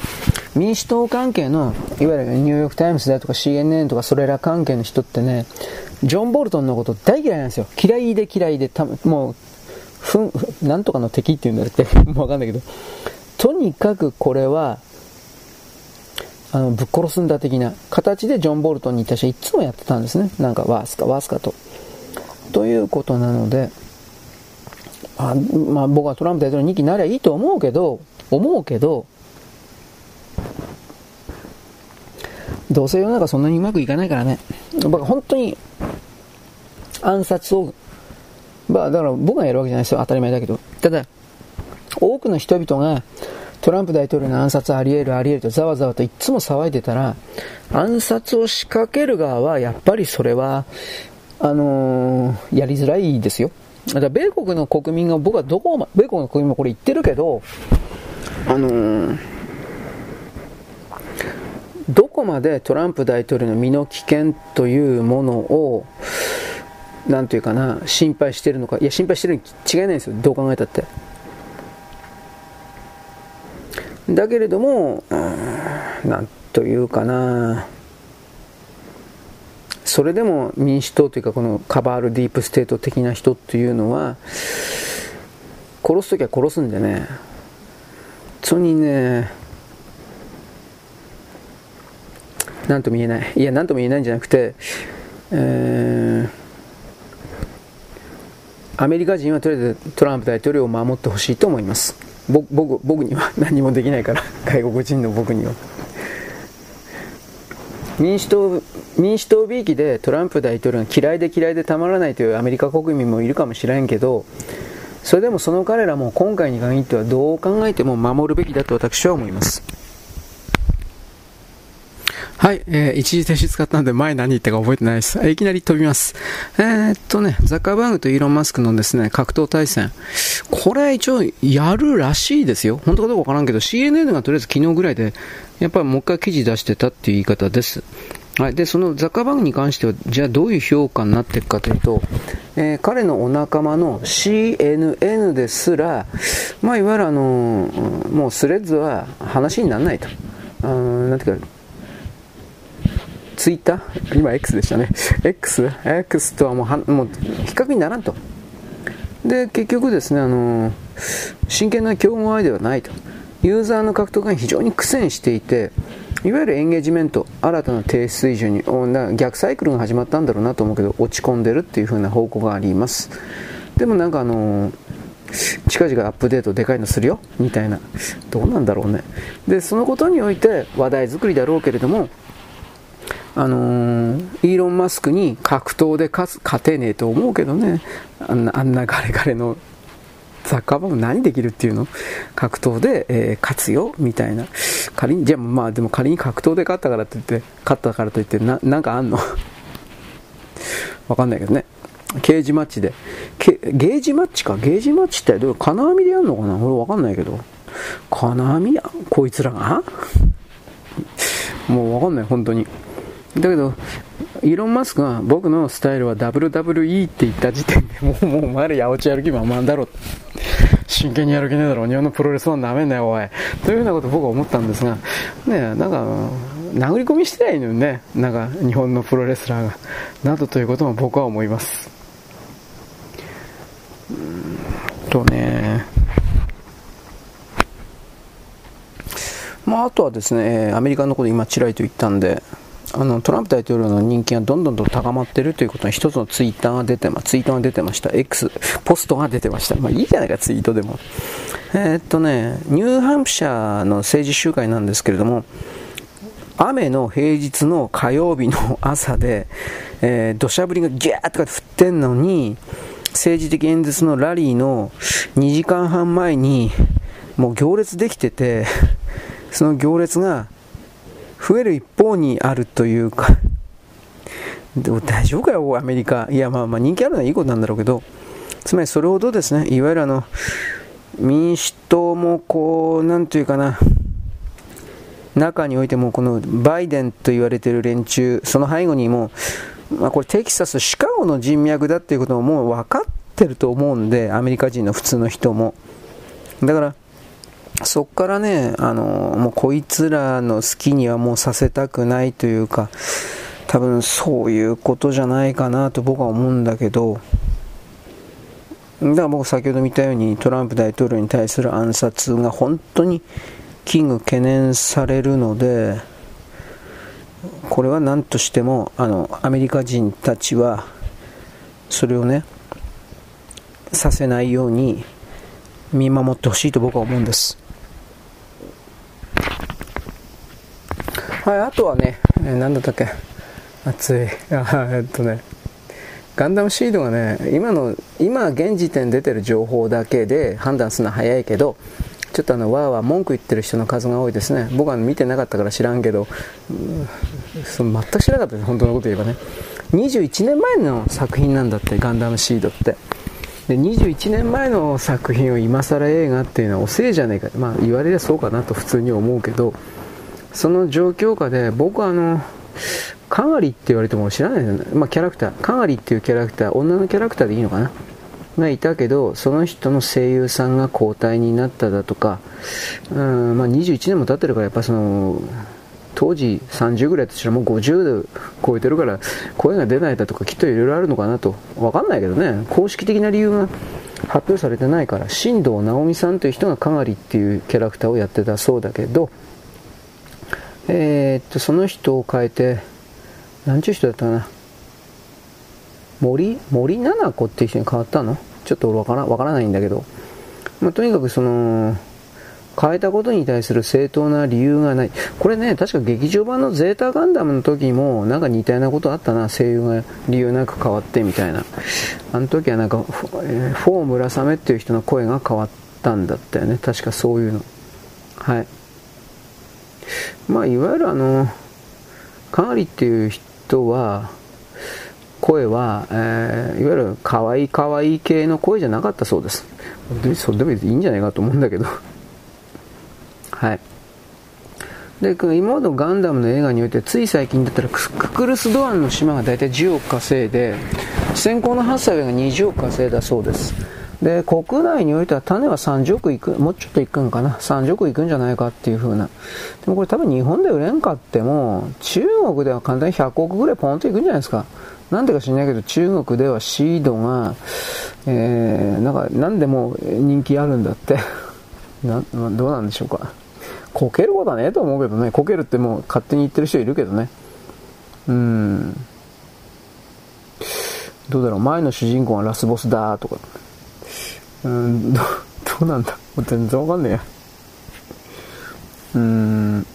民主党関係のいわゆるニューヨークタイムズだとか シーエヌエヌ とかそれら関係の人ってね、ジョン・ボルトンのこと大嫌いなんですよ。嫌いで嫌いでた、もうふんなんとかの敵っていうんだってもう分かんないけど、とにかくこれはあのぶっ殺すんだ的な形でジョン・ボルトンに対していつもやってたんですね。なんかワースかワースかとということなので、あ、まあ、僕はトランプ大統領にきになりゃいいと思うけど思うけどどうせ世の中そんなにうまくいかないからね。僕は本当に暗殺を、まあ、だから僕がやるわけじゃないですよ、当たり前だけど。ただ多くの人々がトランプ大統領の暗殺あり得るあり得るとざわざわといつも騒いでたら、暗殺を仕掛ける側はやっぱりそれはあのー、やりづらいですよ。だから米国の国民が、僕はどこも米国の国民もこれ言ってるけど、あのー、どこまでトランプ大統領の身の危険というものをなんというかな心配してるのか、いや心配してるに違いないですよ、どう考えたって。だけれども、うん、なんというかな、それでも民主党というかこのカバールディープステート的な人っていうのは殺すときは殺すんでね、本当にね、なんとも言えない、いやなんとも言えないんじゃなくて、えーアメリカ人はとりあえずトランプ大統領を守ってほしいと思います。 僕, 僕, 僕には何もできないから、外国人の僕には。民主党民主党びいきでトランプ大統領が嫌いで嫌いでたまらないというアメリカ国民もいるかもしれんけど、それでもその彼らも今回に限ってはどう考えても守るべきだと私は思います。はい、えー、一時停止使ったので前何言ったか覚えてないです。いきなり飛びます。えー、っとね、ザッカーバーグとイーロン・マスクのですね、格闘対戦。これ一応やるらしいですよ。本当かどうかわからんけど、シーエヌエヌ がとりあえず昨日ぐらいで、やっぱりもう一回記事出してたっていう言い方です。はい、で、そのザッカーバーグに関しては、じゃあどういう評価になっていくかというと、えー、彼のお仲間の シーエヌエヌ ですら、まあ、いわゆるあのー、もうスレッズは話にならないと。あー、なんていうか、ツイッター、今 X でしたね、 X, X とはも う, はもう比較にならんと。で結局ですね、あのー、真剣な競合愛ではないと。ユーザーの獲得が非常に苦戦していて、いわゆるエンゲージメント、新たな低水準に逆サイクルが始まったんだろうなと思うけど、落ち込んでるっていう風な報告があります。でもなんかあのー、近々アップデートでかいのするよみたいな、どうなんだろうね。でそのことにおいて話題作りだろうけれども、あのー、イーロン・マスクに格闘で勝つ勝てねえと思うけどね。あんな、あんなガレガレのサッカーバーも何できるっていうの、格闘で、えー、勝つよみたいな。仮にじゃあ、まあでも仮に格闘で勝ったからといって勝ったからといって な, なんかあんのわかんないけどね。ゲージマッチでゲージマッチかゲージマッチってどう金網でやるのかな、俺わかんないけど、金網やこいつらがもうわかんない本当に。だけどイーロン・マスクが僕のスタイルは ダブリューダブリューイー って言った時点でもう、もうお前ら八百やる気満々だろ、真剣にやる気ねえだろ、日本のプロレスはなめんなよおい、というようなことを僕は思ったんですがね。え、なんか殴り込みしてないのよね、なんか日本のプロレスラーがなどということも僕は思います。うーんとね、まああとはですね、アメリカのこと今ちらりと言ったんで、あのトランプ大統領の人気がどんどんと高まってるということに一つのツイッターが出てまツイートが出てました。 X ポストが出てました。まあいいじゃないかツイートでも。えー、っとねニューハンプシャーの政治集会なんですけれども、雨の平日の火曜日の朝で、えー、土砂降りがギャーッとかって降ってんのに、政治的演説のラリーのにじかんはん前にもう行列できてて、その行列が増える一方にあるというか、でも大丈夫かよアメリカ。いやまあまあ人気あるのはいいことなんだろうけど、つまりそれほどですね、いわゆるあの民主党もこうなんていうかな、中においてもこのバイデンと言われている連中、その背後にも、まあ、これテキサスシカゴの人脈だっていうことももう分かってると思うんで、アメリカ人の普通の人も。だからそっからね、あのもうこいつらの好きにはもうさせたくないというか、多分そういうことじゃないかなと僕は思うんだけど、だから僕先ほど見たようにトランプ大統領に対する暗殺が本当にキング懸念されるので、これは何としてもあのアメリカ人たちはそれをねさせないように見守ってほしいと僕は思うんです。はい、あとはね、何だったっけ、熱いあえっとねガンダムシードがね、今の今現時点出てる情報だけで判断するのは早いけど、ちょっとあのわーわー文句言ってる人の数が多いですね。僕は見てなかったから知らんけど、その全く知らなかったです本当のこと言えばね。にじゅういちねんまえの作品なんだってガンダムシードって。でにじゅういちねんまえの作品を今更映画っていうのは遅いじゃねえか、まあ、言われりゃそうかなと普通に思うけど、その状況下で僕はあのカンアリって言われても知らないですよね、まあ、キャラクターカンアリっていうキャラクター、女のキャラクターでいいのかながいたけど、その人の声優さんが交代になっただとか、うーん、まあ、にじゅういちねんも経ってるからやっぱその当時さんじゅうぐらいとしたらもうごじゅう超えてるから声が出ないだとかきっといろいろあるのかなと。分かんないけどね、公式的な理由が発表されてないから。新藤直美さんという人がカンアリっていうキャラクターをやってたそうだけど、えー、っとその人を変えて何ちゅう人だったかな、森森七子っていう人に変わったの？ちょっと俺わから、わからないんだけど、まあ、とにかくその変えたことに対する正当な理由がない。これね、確か劇場版のゼータガンダムの時もなんか似たようなことあったな、声優が理由なく変わってみたいな。あの時はなんかフォー村雨っていう人の声が変わったんだったよね、確かそういうの。はい、まあいわゆるあのカンアリっていう人は声は、えー、いわゆる可愛い可愛い系の声じゃなかったそうです。でそれでもいいんじゃないかと思うんだけどはい。で今までのガンダムの映画においてつい最近だったらククルス・ドアンの島がだいたいじゅうおく稼いで、先行のはっさい上がにじゅうおく稼いだそうです。で国内においては種はさんじゅうおくいく、もうちょっといくんかな、さんじゅうおくいくんじゃないかっていう風な。でもこれ多分日本で売れんかっても中国では簡単にひゃくおくぐらいポンといくんじゃないですか。なんでか知らないけど中国ではシードが、えー、なんかなんでも人気あるんだってな、どうなんでしょうか。こけることはねえと思うけどね、こけるってもう勝手に言ってる人いるけどね。うーん、どうだろう、前の主人公はラスボスだとかうん、ど, どうなんだもう全然わかんねえや。うーん。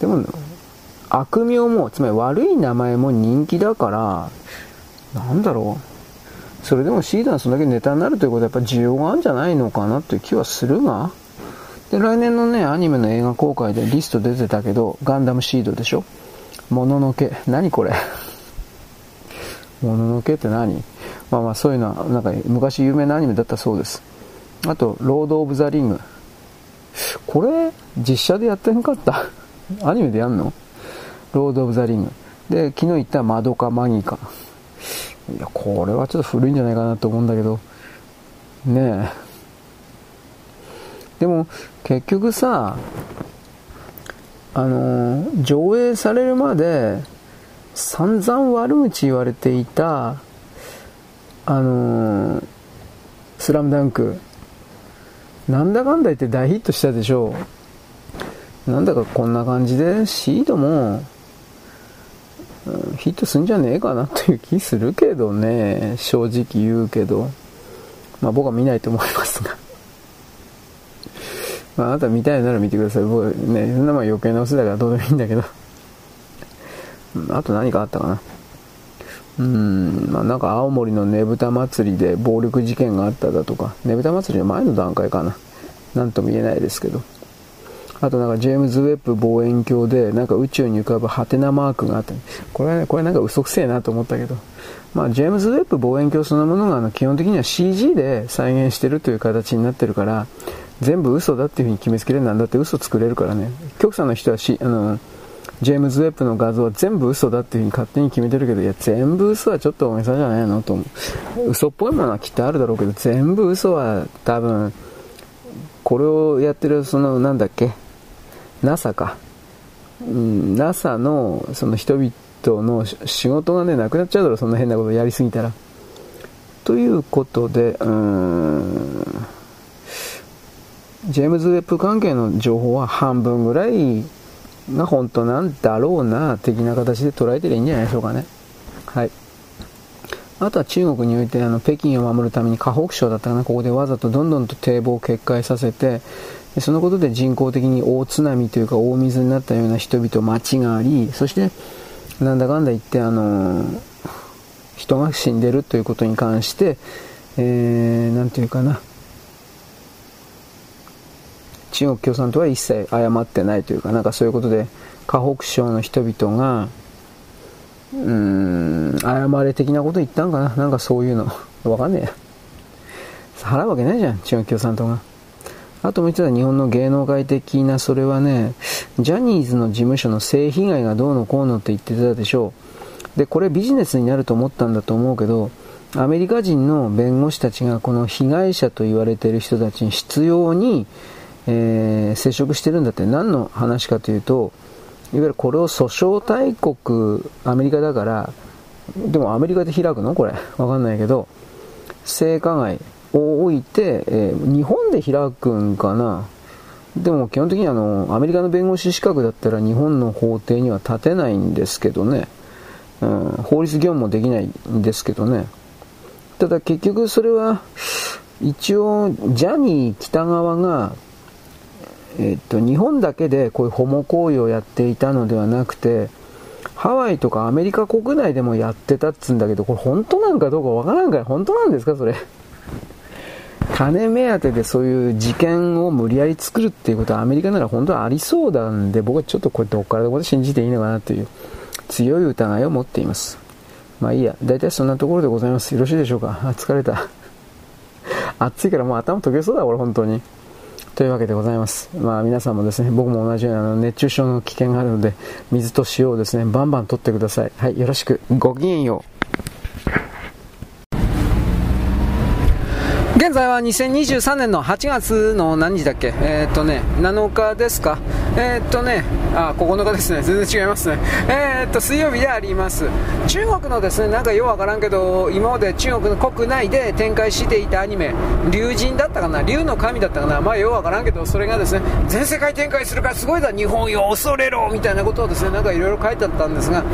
でも、悪名も、つまり悪い名前も人気だから、なんだろう。それでもシーダンそれだけネタになるということはやっぱ需要があるんじゃないのかなという気はするが。で、来年のね、アニメの映画公開でリスト出てたけど、ガンダムシードでしょ。もののけ。何これ。もののけって何？まあまあそういうのは、なんか昔有名なアニメだったそうです。あと、ロード・オブ・ザ・リング。これ、実写でやってなかった。アニメでやんの？ロード・オブ・ザ・リング。で、昨日言ったマドカ・マギカ。いや、これはちょっと古いんじゃないかなと思うんだけど。ねえ。でも、結局さ、あのー、上映されるまで、散々悪口言われていた、あのー、スラムダンク。なんだかんだ言って大ヒットしたでしょう。なんだかこんな感じで、シードも、うん、ヒットすんじゃねえかなという気するけどね。正直言うけど。まあ僕は見ないと思いますが。まああなた見たいなら見てください。僕ね、そんなもん余計なお世話だからどうでもいいんだけど。あと何かあったかな。うーん、まあ、なんか青森のねぶた祭りで暴力事件があっただとか、ねぶた祭りの前の段階かな、なんとも言えないですけど。あとなんかジェームズ・ウェッブ望遠鏡でなんか宇宙に浮かぶハテナマークがあった。これはね、これなんか嘘くせえなと思ったけど、まあジェームズ・ウェッブ望遠鏡そのものがあの基本的には シージー で再現してるという形になってるから、全部嘘だっていうふうに決めつけれるなんだって嘘作れるからね。極左の人はしあのジェームズ・ウェッブの画像は全部嘘だっていうふうに勝手に決めてるけど、いや全部嘘はちょっとおめさじゃないのと思う。嘘っぽいものはきっとあるだろうけど、全部嘘は多分これをやってるそのなんだっけ NASA か、うん、NASA のその人々の仕事がねなくなっちゃうだろう、そんな変なことやりすぎたら。ということで、うーん、ジェームズ・ウェッブ関係の情報は半分ぐらいが本当なんだろうな的な形で捉えてりゃいいんじゃないでしょうかね。はい。あとは中国においてあの北京を守るために河北省だったかな、ここでわざとどんどんと堤防を決壊させて、そのことで人工的に大津波というか大水になったような人々町があり、そしてなんだかんだ言ってあのー、人が死んでるということに関して、えー、なんていうかな、中国共産党は一切謝ってないというか、なんかそういうことで河北省の人々がうーん謝れ的なこと言ったんかな、なんかそういうのわかんねえや、払うわけないじゃん中国共産党が。あともう一つは日本の芸能界的な、それはねジャニーズの事務所の性被害がどうのこうのって言ってたでしょう。でこれビジネスになると思ったんだと思うけど、アメリカ人の弁護士たちがこの被害者と言われている人たちに必要にえー、接触してるんだって。何の話かというと、いわゆるこれを訴訟大国アメリカだから、でもアメリカで開くのこれわかんないけど、性加害を置いて、えー、日本で開くんかな。でも基本的にあのアメリカの弁護士資格だったら日本の法廷には立てないんですけどね、うん、法律業務もできないんですけどね。ただ結局それは一応ジャニー喜多川がえっと、日本だけでこういうホモ行為をやっていたのではなくて、ハワイとかアメリカ国内でもやってたっつうんだけど、これ本当なんかどうかわからんから、本当なんですかそれ。金目当てでそういう事件を無理やり作るっていうことはアメリカなら本当はありそうなんで、僕はちょっとこれどっからどこで信じていいのかなという強い疑いを持っています。まあいいや、大体そんなところでございます。よろしいでしょうか。あ、疲れた。暑いからもう頭溶けそうだ俺本当に。というわけでございます。まあ皆さんもですね、僕も同じような熱中症の危険があるので、水と塩をですねバンバン取ってください。はい、よろしく。ごきげんよう。現在はにせんにじゅうさんねんのはちがつの何日だっけ、えーっとねなのかですか、えーっとねあここのかですね、全然違いますね。えーっと水曜日であります。中国のですね、なんかようわからんけど、今まで中国の国内で展開していたアニメ、竜神だったかな、竜の神だったかな、まあようわからんけど、それがですね全世界展開するからすごいだ日本よ恐れろみたいなことをですね、なんかいろいろ書いてあったんですが、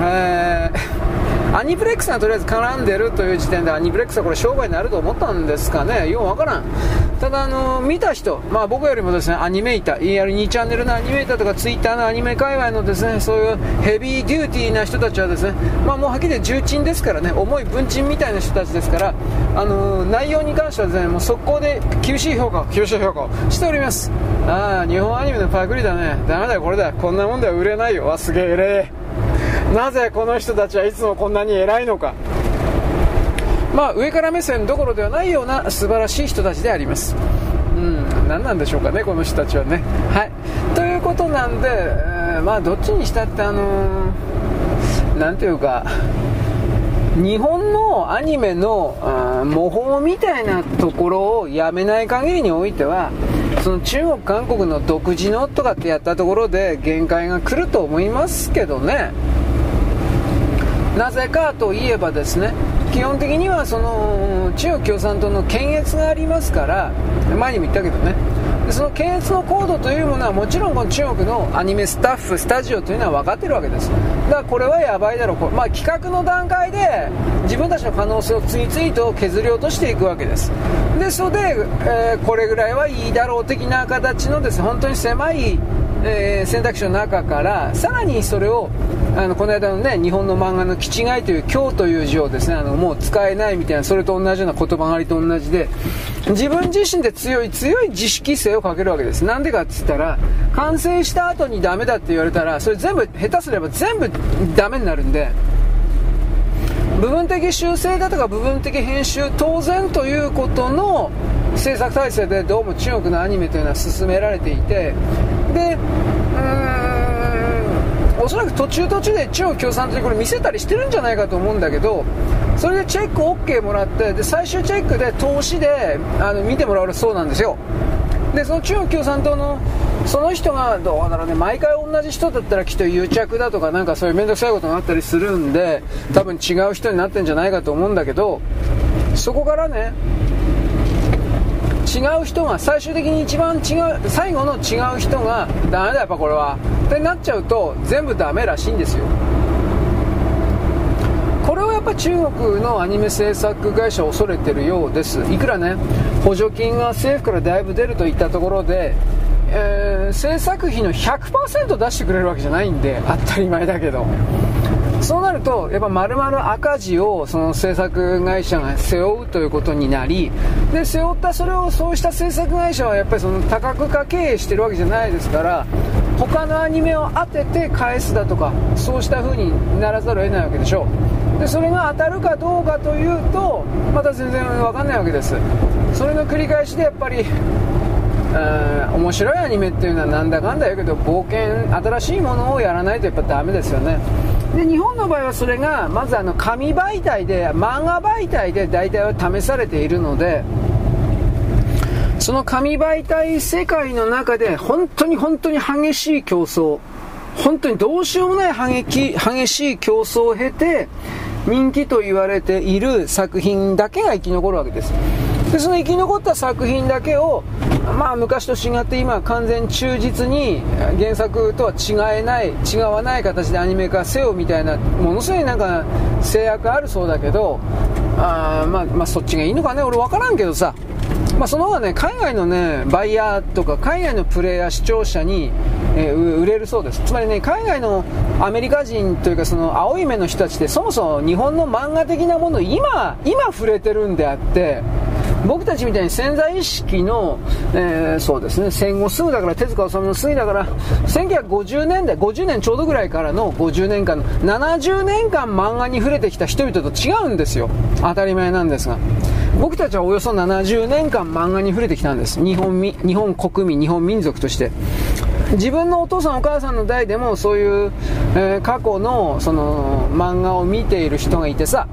えーアニプレックスがとりあえず絡んでるという時点で、アニプレックスはこれ商売になると思ったんですかね、ようわからん。ただあの見た人、まあ、僕よりもですねアニメイター、イーアールツー チャンネルのアニメイターとかツイッターのアニメ界隈のですねそういうヘビーデューティーな人たちはですね、まあ、もうはっきり言って重鎮ですからね、重い文鎮みたいな人たちですから、あのー、内容に関してはですねもう速攻で厳しい評価厳しい評価をしております。ああ、日本アニメのパクリだね、ダメだよこれだよ、こんなもんでは売れないよ、わすげえ偉い、なぜこの人たちはいつもこんなに偉いのか。まあ、上から目線どころではないような素晴らしい人たちであります。うん、何なんでしょうかねこの人たちはね。はい、ということなんで、えー、まあどっちにしたってあのー、なんていうか日本のアニメの模倣みたいなところをやめない限りにおいては、その中国韓国の独自のとかってやったところで限界が来ると思いますけどね。なぜかといえばですね、基本的にはその中国共産党の検閲がありますから、前にも言ったけどね、その検閲の高度というものはもちろんこの中国のアニメスタッフスタジオというのは分かってるわけです。だからこれはやばいだろう、まあ、企画の段階で自分たちの可能性を次々と削り落としていくわけです。ですので、えー、これぐらいはいいだろう的な形のです、ね、本当に狭い、えー、選択肢の中からさらにそれをあのこの間のね日本の漫画の「キチガイ」という「今日」という字をですねあのもう使えないみたいな、それと同じような言葉狩りと同じで、自分自身で強い強い自主規制をかけるわけです。なんでかって言ったら、完成した後にダメだって言われたらそれ全部下手すれば全部ダメになるんで、部分的修正だとか部分的編集当然ということの制作体制でどうも中国のアニメというのは進められていて、でうーんおそらく途中途中で中国共産党にこれ見せたりしてるんじゃないかと思うんだけど、それでチェック OK もらって、で最終チェックで投資であの見てもらうそうなんですよ。でその中国共産党のその人がどうだろうね、毎回同じ人だったらきっと癒着だとかなんかそういう面倒くさいことがあったりするんで、多分違う人になってんじゃないかと思うんだけど、そこからね違う人が最終的に一番違う最後の違う人がダメだやっぱこれはってなっちゃうと全部ダメらしいんですよ。これをやっぱ中国のアニメ制作会社は恐れてるようです。いくらね補助金が政府からだいぶ出るといったところで、えー、制作費の ひゃくパーセント 出してくれるわけじゃないんで当たり前だけど、そうなるとやっぱ丸々赤字をその制作会社が背負うということになり、で背負ったそれをそうした制作会社はやっぱりその多角化経営してるわけじゃないですから、他のアニメを当てて返すだとかそうした風にならざるを得ないわけでしょう。でそれが当たるかどうかというとまた全然分かんないわけです。それの繰り返しでやっぱり面白いアニメっていうのはなんだかんだ言うけど冒険新しいものをやらないとやっぱダメですよね。で日本の場合はそれがまずあの紙媒体で漫画媒体で大体は試されているので、その紙媒体世界の中で本当に本当に激しい競争、本当にどうしようもない激しい競争を経て人気と言われている作品だけが生き残るわけです。でその生き残った作品だけを、まあ、昔と違って今は完全忠実に原作とは違えない違わない形でアニメ化せよみたいな、ものすごいなんか制約あるそうだけど、あ、まあ、まあそっちがいいのかね俺分からんけどさ、まあ、その方がね海外のねバイヤーとか海外のプレイヤー視聴者に、えー、売れるそうです。つまりね海外のアメリカ人というかその青い目の人たちってそもそも日本の漫画的なものを今今触れてるんであって、僕たちみたいに潜在意識の、えー、そうですね戦後すぐだから手塚治虫のすぐだからせんきゅうひゃくごじゅうねんだいごじゅうねんちょうどぐらいからのごじゅうねんかんのななじゅうねんかん漫画に触れてきた人々と違うんですよ。当たり前なんですが僕たちはおよそななじゅうねんかん漫画に触れてきたんです。日本み、日本国民日本民族として、自分のお父さんお母さんの代でもそういう、えー、過去のその漫画を見ている人がいてさ、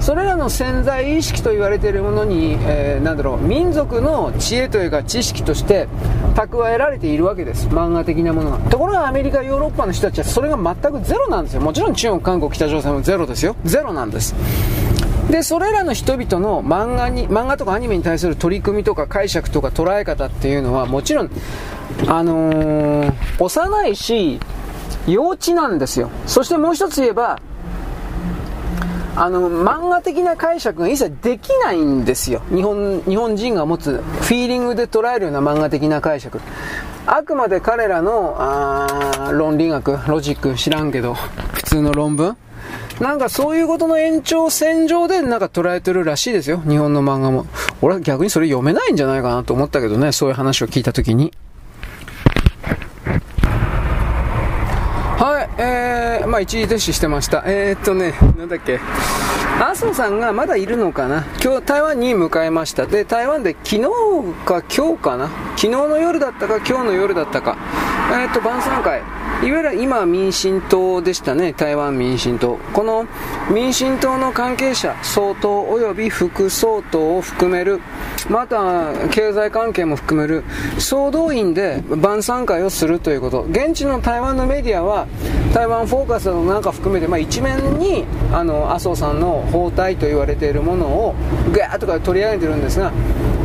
それらの潜在意識と言われているものに、えー、なんだろう民族の知恵というか知識として蓄えられているわけです、漫画的なものが。ところがアメリカヨーロッパの人たちはそれが全くゼロなんですよ。もちろん中国韓国北朝鮮もゼロですよ、ゼロなんです。でそれらの人々の漫画に漫画とかアニメに対する取り組みとか解釈とか捉え方っていうのはもちろん、あのー、幼いし幼稚なんですよ。そしてもう一つ言えばあの漫画的な解釈が一切できないんですよ。日本、日本人が持つフィーリングで捉えるような漫画的な解釈、あくまで彼らのあ論理学、ロジック知らんけど普通の論文なんかそういうことの延長線上でなんか捉えてるらしいですよ、日本の漫画も。俺は逆にそれ読めないんじゃないかなと思ったけどね、そういう話を聞いたときに。はい、えー、まあ一時停止してました。えー、っとね、なんだっけ、麻生さんがまだいるのかな。今日台湾に向かいました。で、台湾で昨日か今日かな、昨日の夜だったか今日の夜だったか、えー、っと晩餐会、いわゆる今民進党でしたね、台湾民進党。この民進党の関係者、総統及び副総統を含める、また経済関係も含める総動員で晩餐会をするということ。現地の台湾のメディアは台湾フォーカスのなんか含めて、まあ、一面にあの麻生さんの訪台と言われているものをぐわーっとか取り上げてるんですが、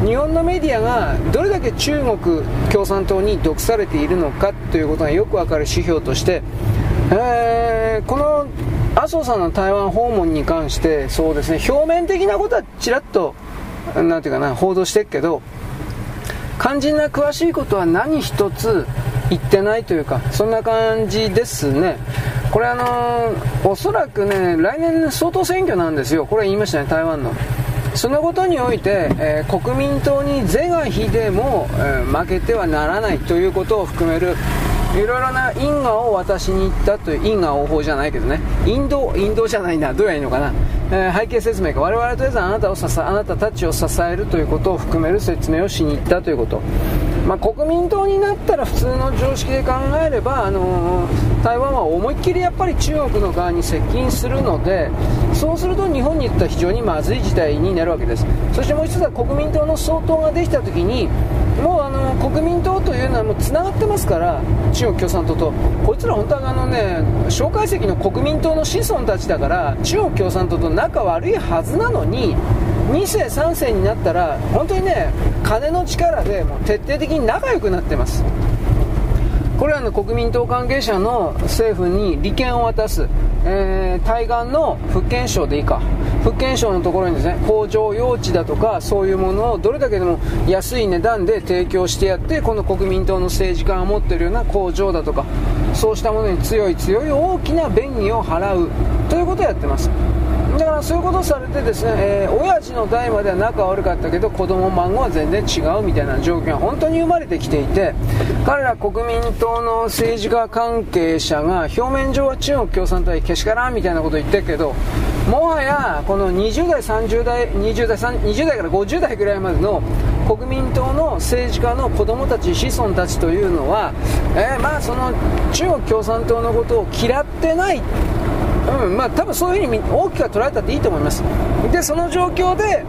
日本のメディアがどれだけ中国共産党に毒されているのかということがよくわかる指標として、えー、この麻生さんの台湾訪問に関してそうですね、表面的なことはちらっとなんていうかな報道してるけど、肝心な詳しいことは何一つ言ってないというか、そんな感じですね。これあのー、おそらくね来年の総統選挙なんですよ。これ言いましたね、台湾の。そのことにおいて、えー、国民党に是が非でも、えー、負けてはならないということを含めるいろいろな因果を渡しに行ったという、因果応報じゃないけどね、インド、インドじゃないな、どうやいいのかな、えー、背景説明か、我々とりあえずあなたを支え、あなたたちを支えるということを含める説明をしに行ったということ。まあ、国民党になったら普通の常識で考えれば、あのー、台湾は思いっきりやっぱり中国の側に接近するので、そうすると日本に言ったら非常にまずい事態になるわけです。そしてもう一つは国民党の総統ができたときにもうあのー、国民党というのはもうつながってますから、中国共産党とこいつら本当はあのね介石の国民党の子孫たちだから、中国共産党と仲悪いはずなのにに世さん世になったら本当にね金の力でもう徹底的に仲良くなってます。これらの国民党関係者の政府に利権を渡す、えー、対岸の福建省でいいか、福建省のところにですね、工場用地だとかそういうものをどれだけでも安い値段で提供してやって、この国民党の政治家が持っているような工場だとかそうしたものに強い強い大きな便宜を払うということをやってます。だからそういうことをされてですね、えー、親父の代までは仲悪かったけど子供孫は全然違うみたいな状況が本当に生まれてきていて、彼ら国民党の政治家関係者が表面上は中国共産党にけしからんみたいなことを言ってるけど、もはやこのにじゅう代さんじゅう代20代30 20代からごじゅう代ぐらいまでの国民党の政治家の子供たち、子孫たちというのは、えー、まあその中国共産党のことを嫌ってない、うん、まあ多分そういうふうに大きく捉えたっていいと思います。でその状況で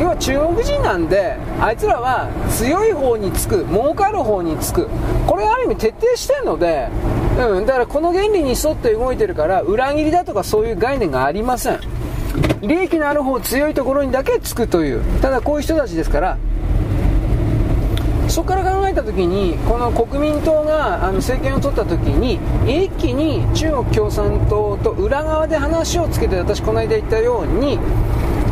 今中国人なんで、あいつらは強い方につく、儲かる方につく、これある意味徹底してるので、うん、だからこの原理に沿って動いてるから、裏切りだとかそういう概念がありません。利益のある方、強いところにだけつくという、ただこういう人たちですから、そこから考えたときに、この国民党があの政権を取ったときに一気に中国共産党と裏側で話をつけて、私この間言ったように、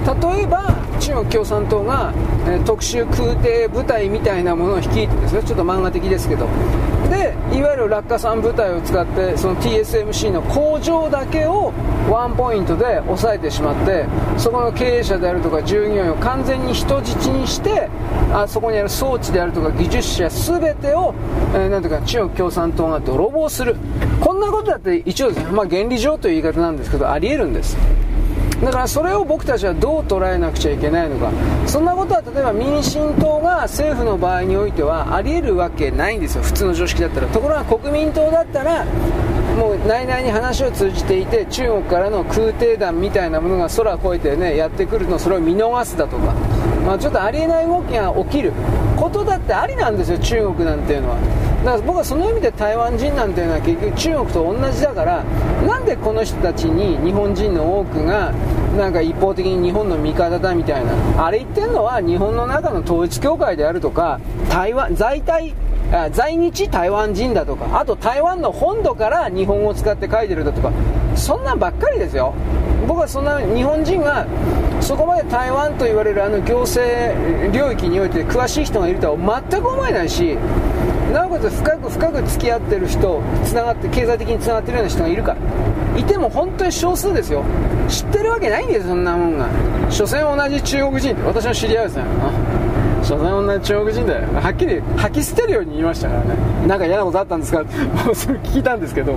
例えば中国共産党が、えー、特殊空挺部隊みたいなものを率いてですね、ちょっと漫画的ですけど、でいわゆる落下傘部隊を使ってその ティーエスエムシー の工場だけをワンポイントで抑えてしまって、そこの経営者であるとか従業員を完全に人質にして、あそこにある装置であるとか技術者全てを、えー、なんていうか中国共産党が泥棒する、こんなことだって一応ですね、まあ、原理上という言い方なんですけどありえるんです。だからそれを僕たちはどう捉えなくちゃいけないのか。そんなことは例えば民進党が政府の場合においてはありえるわけないんですよ、普通の常識だったら。ところが国民党だったらもう内々に話を通じていて、中国からの空挺弾みたいなものが空を越えてねやってくるの、それを見逃すだとか、まあ、ちょっとありえない動きが起きることだってありなんですよ、中国なんていうのは。だから僕はその意味で台湾人なんていうのは結局中国と同じだから、なんでこの人たちに日本人の多くがなんか一方的に日本の味方だみたいな、あれ言ってるのは日本の中の統一教会であるとか、台湾在台在日台湾人だとか、あと台湾の本土から日本語を使って書いてるだとか、そんなんばっかりですよ。僕はそんな日本人はそこまで台湾と言われるあの行政領域において詳しい人がいるとは全く思えないし、なおかつ深く深く付き合ってる人、つながって経済的につながってるような人がいるから、いても本当に少数ですよ。知ってるわけないんですよ、そんなもんが。所詮同じ中国人、私の知り合いですね、所詮同じ中国人だよ、はっきり吐き捨てるように言いましたからね。なんか嫌なことあったんですかそれ聞いたんですけど、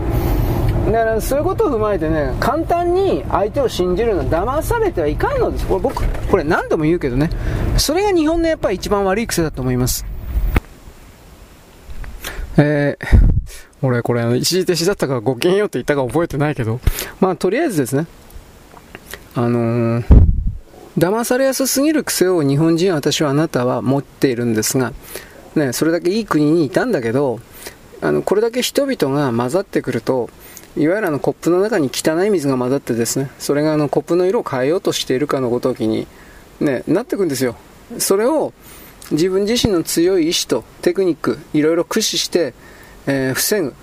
だからそういうことを踏まえてね、簡単に相手を信じるのは騙されてはいかんのです。これ僕これ何度も言うけどね、それが日本のやっぱり一番悪い癖だと思います。えー、俺これ一時停止だったからごきげんようって言ったか覚えてないけど、まあとりあえずですね、あのー、騙されやすすぎる癖を日本人、私はあなたは持っているんですが、ね、それだけいい国にいたんだけど、あのこれだけ人々が混ざってくると、いわゆるあのコップの中に汚い水が混ざってですね、それがあのコップの色を変えようとしているかのごときに、ね、なっていくんですよ。それを自分自身の強い意志とテクニック、いろいろ駆使して、えー、防ぐ、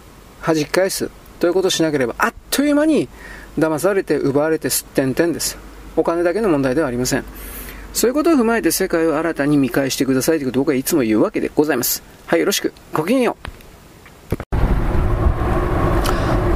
弾き返すということをしなければ、あっという間に騙されて奪われてすってんてんです。お金だけの問題ではありません。そういうことを踏まえて世界を新たに見返してくださいということを僕はいつも言うわけでございます。はい、よろしく、ごきげんよう。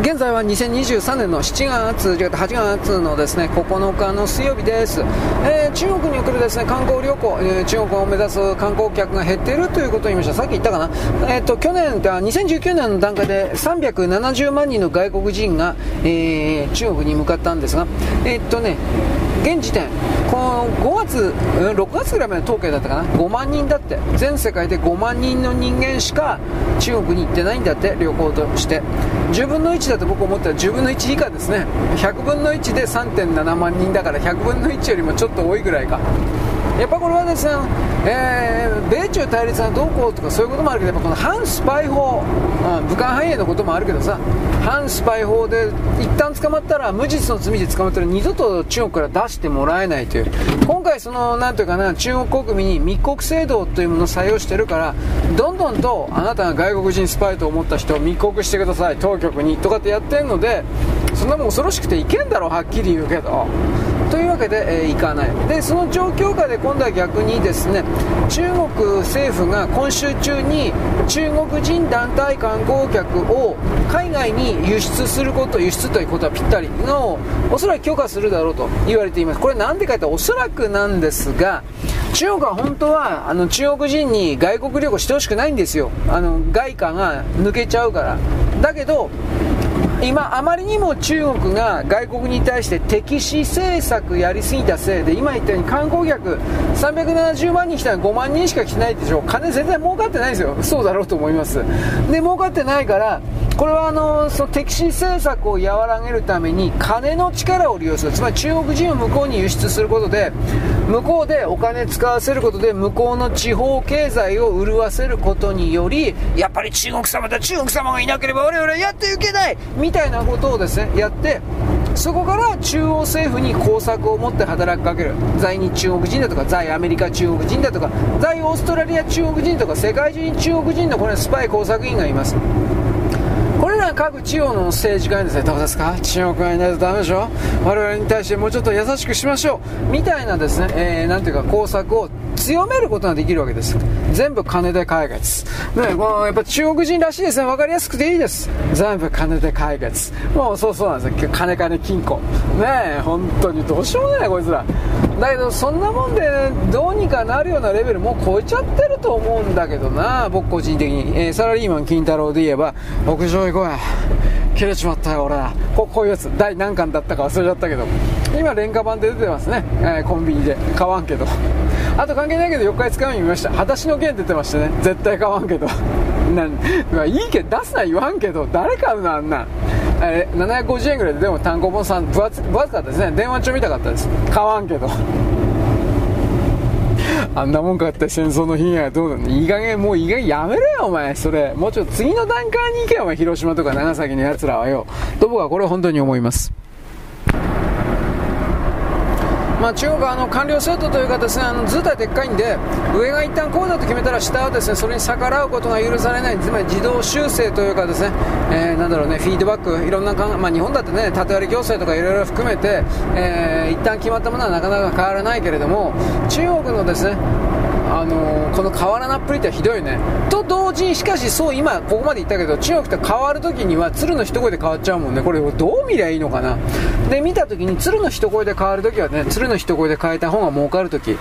現在はにせんにじゅうさんねんのしちがつ、じゅうがつ、はちがつのですね、ここのかの水曜日です。えー、中国におけるですね、観光旅行、えー、中国を目指す観光客が減っているということを言いました。さっき言ったかな。えっと、去年、にせんじゅうきゅうねんの段階でさんびゃくななじゅうまんにんの外国人が、えー、中国に向かったんですが、えー、っとね、現時点、このごがつ、ろくがつぐらいまでの統計だったかな、ごまんにんだって、全世界でごまんにんの人間しか中国に行ってないんだって、旅行として。じゅうぶんのいちだと僕思ったらじゅうぶんのいち以下ですね。ひゃくぶんのいちで さんてんななまんにんだからひゃくぶんのいちよりもちょっと多いぐらいか。やっぱこれはですね、えー、米中対立がどうこうとかそういうこともあるけど、やっぱこの反スパイ法、うん、武漢繁栄のこともあるけどさ、反スパイ法で一旦捕まったら、無実の罪で捕まったら二度と中国から出してもらえないという、今回そのなんていうかな、中国国民に密告制度というものを採用してるから、どんどんとあなたが外国人スパイと思った人を密告してください当局にとかってやってるので、そんなもん恐ろしくていけんだろう、はっきり言うけど。というわけで、えー、いかないで、その状況下で今度は逆にですね、中国政府が今週中に中国人団体観光客を海外に輸出すること、輸出ということはぴったりのおそらく許可するだろうと言われています。これなんでかというと、おそらくなんですが、中国は本当はあの中国人に外国旅行してほしくないんですよ、あの外貨が抜けちゃうから。だけど今あまりにも中国が外国に対して敵視政策やりすぎたせいで、今言ったように観光客さんびゃくななじゅうまんにん来たらごまんにんしか来てないでしょ。金全然儲かってないですよ。そうだろうと思います。で、儲かってないから、これはあのその敵視政策を和らげるために金の力を利用する、つまり中国人を向こうに輸出することで、向こうでお金使わせることで向こうの地方経済を潤わせることにより、やっぱり中国様だ、中国様がいなければ我々はやっていけないみたいなことをですねやって、そこから中央政府に工作を持って働きかける。在日中国人だとか、在アメリカ中国人だとか、在オーストラリア中国人とか、世界中に中国人のこれスパイ工作員がいます。これら各地方の政治家にですね、どうですか、中国がいないとダメでしょ、我々に対してもうちょっと優しくしましょうみたいなですね、えー、なんていうか工作を強めることができるわけです。全部金で解決、ね、もうやっぱ中国人らしいですね。分かりやすくていいです。全部金で解決、もうそうそうなんですよ、金金金庫ねえ、本当にどうしようもないこいつらだけど、そんなもんで、ね、どうにかなるようなレベルもう超えちゃってると思うんだけどな、僕個人的に、えー、サラリーマン金太郎で言えば、屋上行こうや、切れちまったよ俺は、こういうやつ第何巻だったか忘れちゃったけど、今廉価版で出てますね、えー、コンビニで買わんけど、あと関係ないけどよっか使うように見ました。裸足の剣出てましたね。絶対買わんけどなんいいけど出すな言わんけど、誰買うのあんな、あれななひゃくごじゅうえんぐらいで、でも単行本さん分厚、分厚かったですね。電話帳見たかったです。買わんけどあんなもん買って戦争の日にはどうだね、いい加減もういい加減やめろよお前、それもうちょっと次の段階に行けよお前、広島とか長崎のやつらはよ、と僕はこれは本当に思います。まあ、中国はあの官僚制度というかですね、あの図体でっかいんで、上が一旦こうだと決めたら下はですね、それに逆らうことが許されない、つまり自動修正というかですね、えー、なんだろうね、フィードバック、いろんな考え、まあ、日本だってね、縦割り行政とかいろいろ含めて、えー、一旦決まったものはなかなか変わらないけれども、中国のですね、あのー、この変わらなっぷりってひどいねと同時に、しかしそう今ここまで言ったけど、中国って変わるときには鶴の一声で変わっちゃうもんね。これをどう見りゃいいのかな。で見たときに鶴の一声で変わるときはね、鶴の一声で変えた方が儲かるとき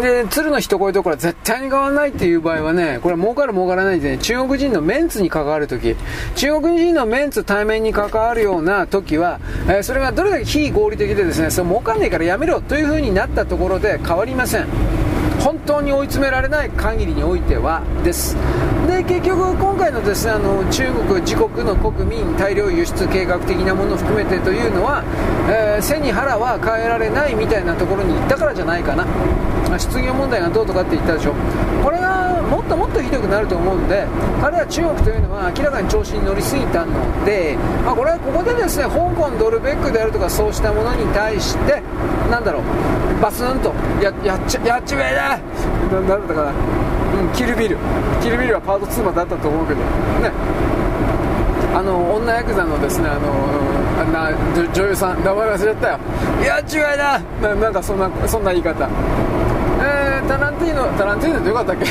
で、鶴の一声ところは絶対に変わらないっていう場合はね、これは儲かる儲からないで、ね、中国人のメンツに関わるとき、中国人のメンツ対面に関わるようなときは、えー、それがどれだけ非合理的でですね、それ儲かんないからやめろという風になったところで変わりません。本当に追い詰められない限りにおいてはです。で、結局今回のですね、あの中国自国の国民大量輸出計画的なものを含めてというのは、えー、背に腹は変えられないみたいなところに行ったからじゃないかな。失業問題がどうとかって言ったでしょ。これがもっともっとひどくなると思うんで、彼は中国というのは明らかに調子に乗りすぎたので、まあ、これはここでですね、香港ドルベックであるとかそうしたものに対してなんだろう、バスンとや、やっち、やっちめえだな、なんだったかな、うん、キルビルキルビルはパートツーまでだったと思うけどね、あの女ヤクザのですね、あのあな女優さん、名前忘れちゃったよ、やっちめえだな、なんかそんな、そんな言い方、えー、タランティーノ、タランティーノってよかったっけ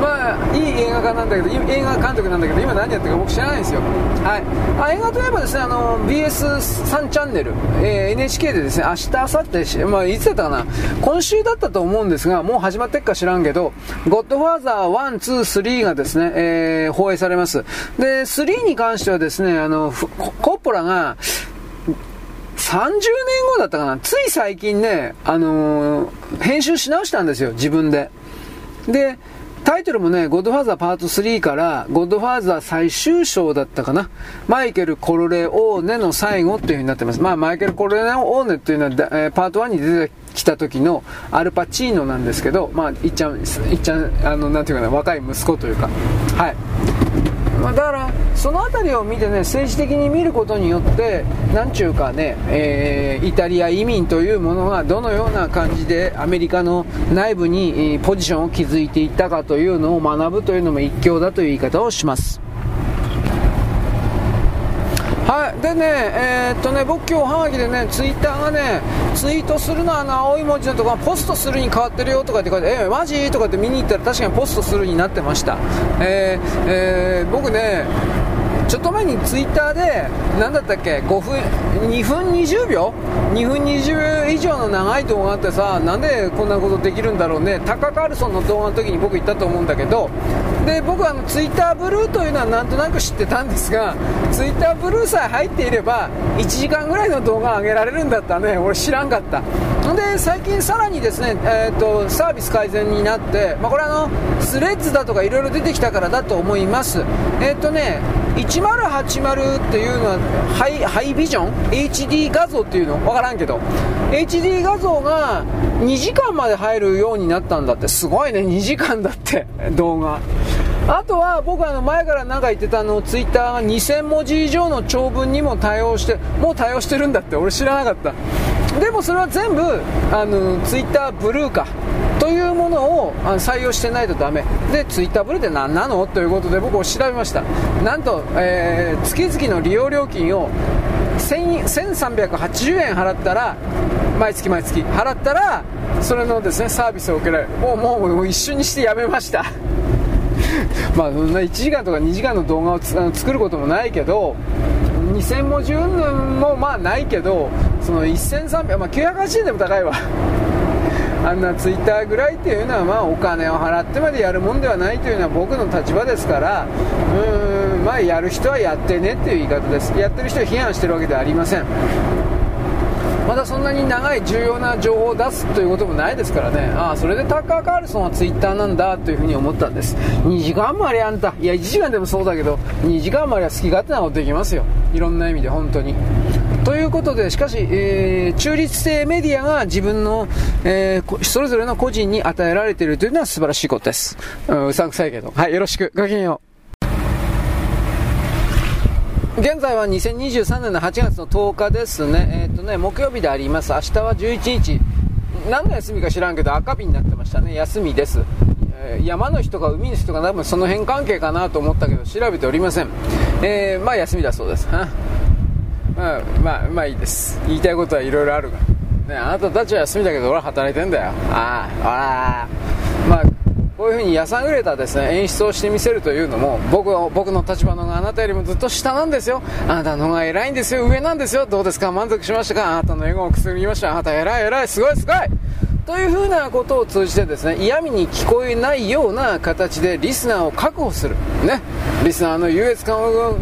まあいい映画館なんだけど、映画監督なんだけど、今何やってるか僕知らないんですよ。はい、あ映画といえばですね、あの ビーエススリー チャンネル、えー、エヌエイチケー でですね、明日明後日、まあいつだったかな、今週だったと思うんですが、もう始まってっか知らんけど、ゴッドファーザーワン、ツー、スリーがですね、えー、放映されます。でスリーに関してはですね、あのコッポラがさんじゅうねんごだったかな、つい最近ね、あのー、編集し直したんですよ、自分で。でタイトルもね、ゴッドファーザーパートスリーからゴッドファーザー最終章だったかな、マイケル・コルレオーネの最後っていう風になってます。まあマイケル・コルレオーネっていうのは、えー、パートワンに出てきた時のアルパチーノなんですけど、まあいっちゃん、いっちゃん、あのなんていうかな、若い息子というか、はい、まあ、だからそのあたりを見てね、政治的に見ることによってなんちゅうかね、えー、イタリア移民というものがどのような感じでアメリカの内部にポジションを築いていったかというのを学ぶというのも一興だという言い方をします。はい、でね、えー、っとね、僕今日はがきでね、ツイッターがね、ツイートするのあの青い文字のところがポストするに変わってるよとかって書いて、えー、マジとかって見に行ったら確かにポストするになってました。えー、えー、僕ね、ちょっと前にツイッターで何だったっけ、ごふんにふんにじゅうびょうにふんにじゅう以上の長い動画あってさ、なんでこんなことできるんだろうね、タカ・カールソンの動画の時に僕言ったと思うんだけど、で僕はあのツイッターブルーというのはなんとなく知ってたんですが、ツイッターブルーさえ入っていればいちじかんぐらいの動画上げられるんだったね、俺知らんかった。で最近さらにですね、えー、とサービス改善になって、まあ、これはあのスレッズだとかいろいろ出てきたからだと思います。えっ、ー、とねせんはちじゅうっていうのはハイ、ハイビジョン エイチディー 画像っていうの分からんけど、 エイチディー 画像がにじかんまで入るようになったんだって。すごいね、にじかんだって動画。あとは僕は前から何か言ってたの、ツイッターがにせんもじ以上の長文にも対応して、もう対応してるんだって、俺知らなかった。でもそれは全部あのツイッターブルーかというものを採用してないとダメで、ツイッターブルーって何なのということで僕を調べました。なんと、えー、月々の利用料金をせんさんびゃくはちじゅうえん払ったら、毎月毎月払ったらそれのですねサービスを受けられる。もう、もう、もう一瞬にしてやめましたまあそんないちじかんとかにじかんの動画をつあの作ることもないけど、にせんもじ云々もまあないけど、そのせんさんびゃく、まあ、きゅうひゃくはちえんでも高いわあんなツイッターぐらいっていうのは、まあお金を払ってまでやるもんではないというのは僕の立場ですから、うーん、まあやる人はやってねっていう言い方です。やってる人を批判してるわけではありません。まだそんなに長い重要な情報を出すということもないですからね。ああ、それでタッカー・カールソンはツイッターなんだというふうに思ったんです。にじかんもありゃあんた、いやいちじかんでもそうだけど、にじかんもありゃ好き勝手なことできますよ、いろんな意味で本当に。ということで、しかし、えー、中立性メディアが自分の、えー、それぞれの個人に与えられているというのは素晴らしいことです。うさんくさいけど。はい、よろしく。ごきげんよう。現在はにせんにじゅうさんねんのはちがつのとおかですね。えっとね、木曜日であります。明日はじゅういちにち、何の休みか知らんけど赤日になってましたね。休みです。山の日とか海の日とか多分その辺関係かなと思ったけど調べておりません。えー、まあ休みだそうです。はまあ、まあ、まあいいです。言いたいことはいろいろあるが、ね、あなたたちは休みだけど俺は働いてんだよ。ああ、ああ、まあこういうふうにやさぐれたですね演出をしてみせるというのも僕の僕の立場の方があなたよりもずっと下なんですよ。あなたの方が偉いんですよ。上なんですよ。どうですか、満足しましたか。あなたの笑顔をくすぐりました。あなた偉い偉いすごいすごい。というふうなことを通じてですね、嫌味に聞こえないような形でリスナーを確保する、ね、リスナーの優越感を、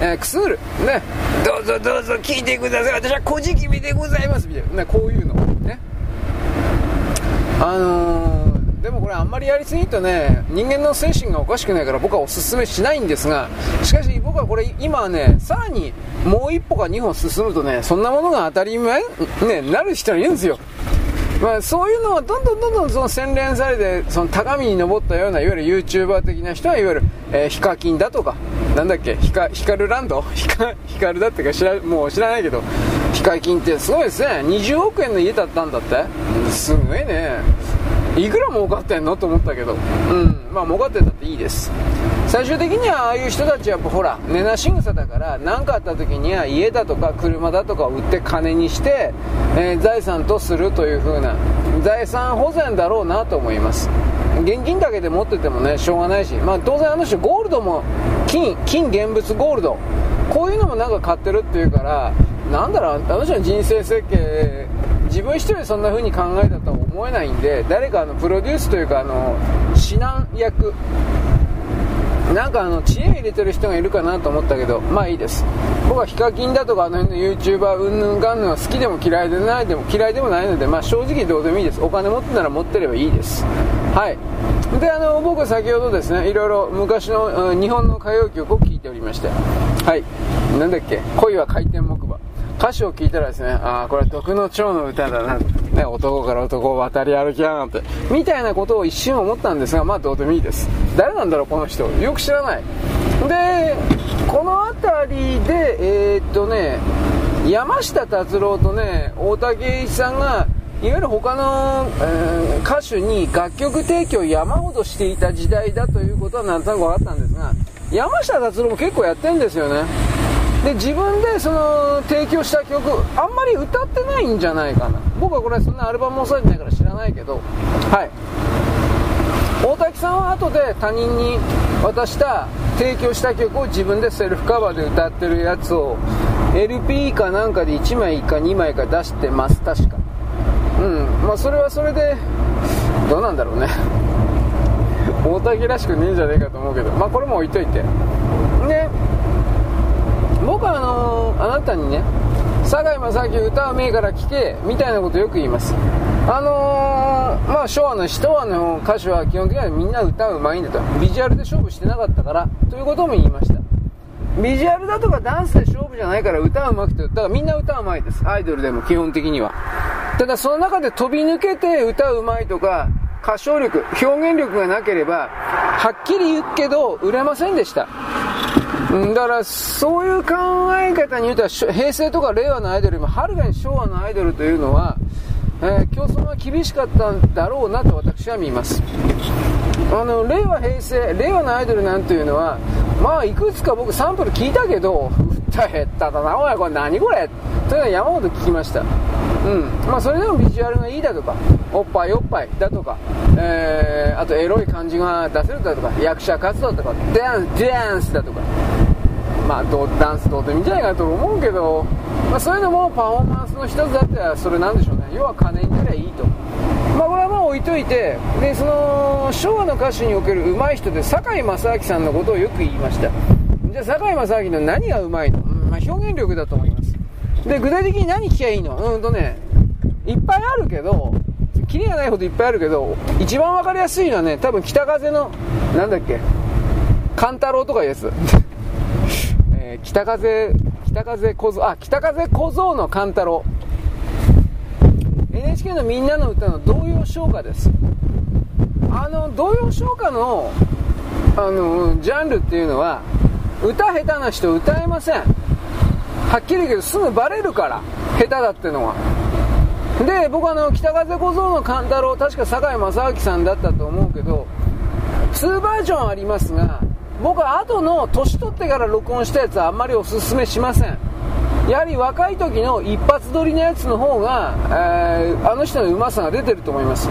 えー、くすぐる、ね、どうぞどうぞ聞いてください、私は小じきみでございますみたいな、ね、こういうの、ね、あのー、でもこれあんまりやりすぎるとね人間の精神がおかしくないから僕はおすすめしないんですが、しかし僕はこれ今はねさらにもう一歩か二歩進むとねそんなものが当たり前、ね、なる人がいるんですよ。まあ、そういうのはどんどんどんどんその洗練されてその高みに登ったようないわゆる YouTuber 的な人はいわゆる、えー、ヒカキンだとかなんだっけヒカ、ヒカルランドヒカ、ヒカルだってか知ら、もう知らないけどヒカキンってすごいですね。にじゅうおくえんの家だったんだってすごいね。いくら儲かってんのと思ったけど、うん、まあ儲かってたっていいです。最終的にはああいう人たちはやっぱほら寝なしぐさだから何かあった時には家だとか車だとか売って金にして、えー、財産とするという風な財産保全だろうなと思います。現金だけで持っててもねしょうがないし、まあ、当然あの人ゴールドも金、金現物ゴールドこういうのもなんか買ってるっていうからなんだろうあの人の人生設計自分一人でそんな風に考えたとは思えないんで誰かあのプロデュースというかあの指南役なんかあの知恵入れてる人がいるかなと思ったけどまあいいです。僕はヒカキンだとかあの辺の YouTuber うんぬんかんぬんは好きでも嫌いでないでも嫌いでもないので、まあ、正直どうでもいいです。お金持ってなら持ってればいいです。はい。であの僕は先ほどですねいろいろ昔の、うん、日本の歌謡曲を聴いておりましてはいなんだっけ恋は回転木馬歌詞を聞いたらですね、ああこれは毒の蝶の歌だな、ね、男から男を渡り歩きやがってみたいなことを一瞬思ったんですがまあどうでもいいです。誰なんだろうこの人よく知らない。でこの辺りでえー、っとね山下達郎とね大竹一さんがいわゆる他の、えー、歌手に楽曲提供を山ほどしていた時代だということはなんとなく分かったんですが山下達郎も結構やってるんですよね。で自分でその提供した曲あんまり歌ってないんじゃないかな。僕はこれそんなアルバムも押さえてないから知らないけど、はい、大滝さんは後で他人に渡した提供した曲を自分でセルフカバーで歌ってるやつを エルピー かなんかでいちまいかにまいか出してます確か、うん、まあそれはそれでどうなんだろうね大滝らしくねえんじゃねえかと思うけどまあこれも置いといてね。僕はあのー、あなたにね堺正章歌うめえから聴けみたいなことよく言います。あのー、まあ昭和の昭和の歌手は基本的にはみんな歌うまいんだとビジュアルで勝負してなかったからということも言いました。ビジュアルだとかダンスで勝負じゃないから歌うまくてだからみんな歌うまいですアイドルでも基本的には。ただその中で飛び抜けて歌うまいとか歌唱力表現力がなければはっきり言うけど売れませんでした。だからそういう考え方に言うと平成とか令和のアイドルよりもはるかに昭和のアイドルというのは、えー、競争が厳しかったんだろうなと私は見ます。あの令和平成令和のアイドルなんていうのはまあいくつか僕サンプル聞いたけど歌下手だなおいこれ何これというのは山ほど聞きました。うんまあそれでもビジュアルがいいだとかおっぱいおっぱいだとか、えー、あとエロい感じが出せるだとか役者活動だとかダンスダンスだとかまあ、どうダンスどうでもいいんじゃないかなと思うけど、まあ、そういうのもパフォーマンスの一つだったらそれなんでしょうね。要は金になりゃいいと、まあ、これはまあ置いといてでその昭和の歌手における上手い人で堺正章さんのことをよく言いました。じゃあ堺正章の何が上手いの、うんまあ、表現力だと思います。で具体的に何聞きゃいいのうんとねいっぱいあるけどキリがないほどいっぱいあるけど一番わかりやすいのはね多分北風のなんだっけ勘太郎とかいうやつ北風北風小僧あ北風小僧の勘太郎 エヌエイチケー のみんなの歌の童謡唱歌です。あの童謡唱歌のあのジャンルっていうのは歌下手な人歌えません。はっきり言うけどすぐバレるから、下手だってのは。で、僕はあの北風小僧の勘太郎、確か堺正章さんだったと思うけど、にバージョンありますが、僕は後の年取ってから録音したやつはあんまりおすすめしません。やはり若い時の一発撮りのやつの方が、えー、あの人のうまさが出てると思います。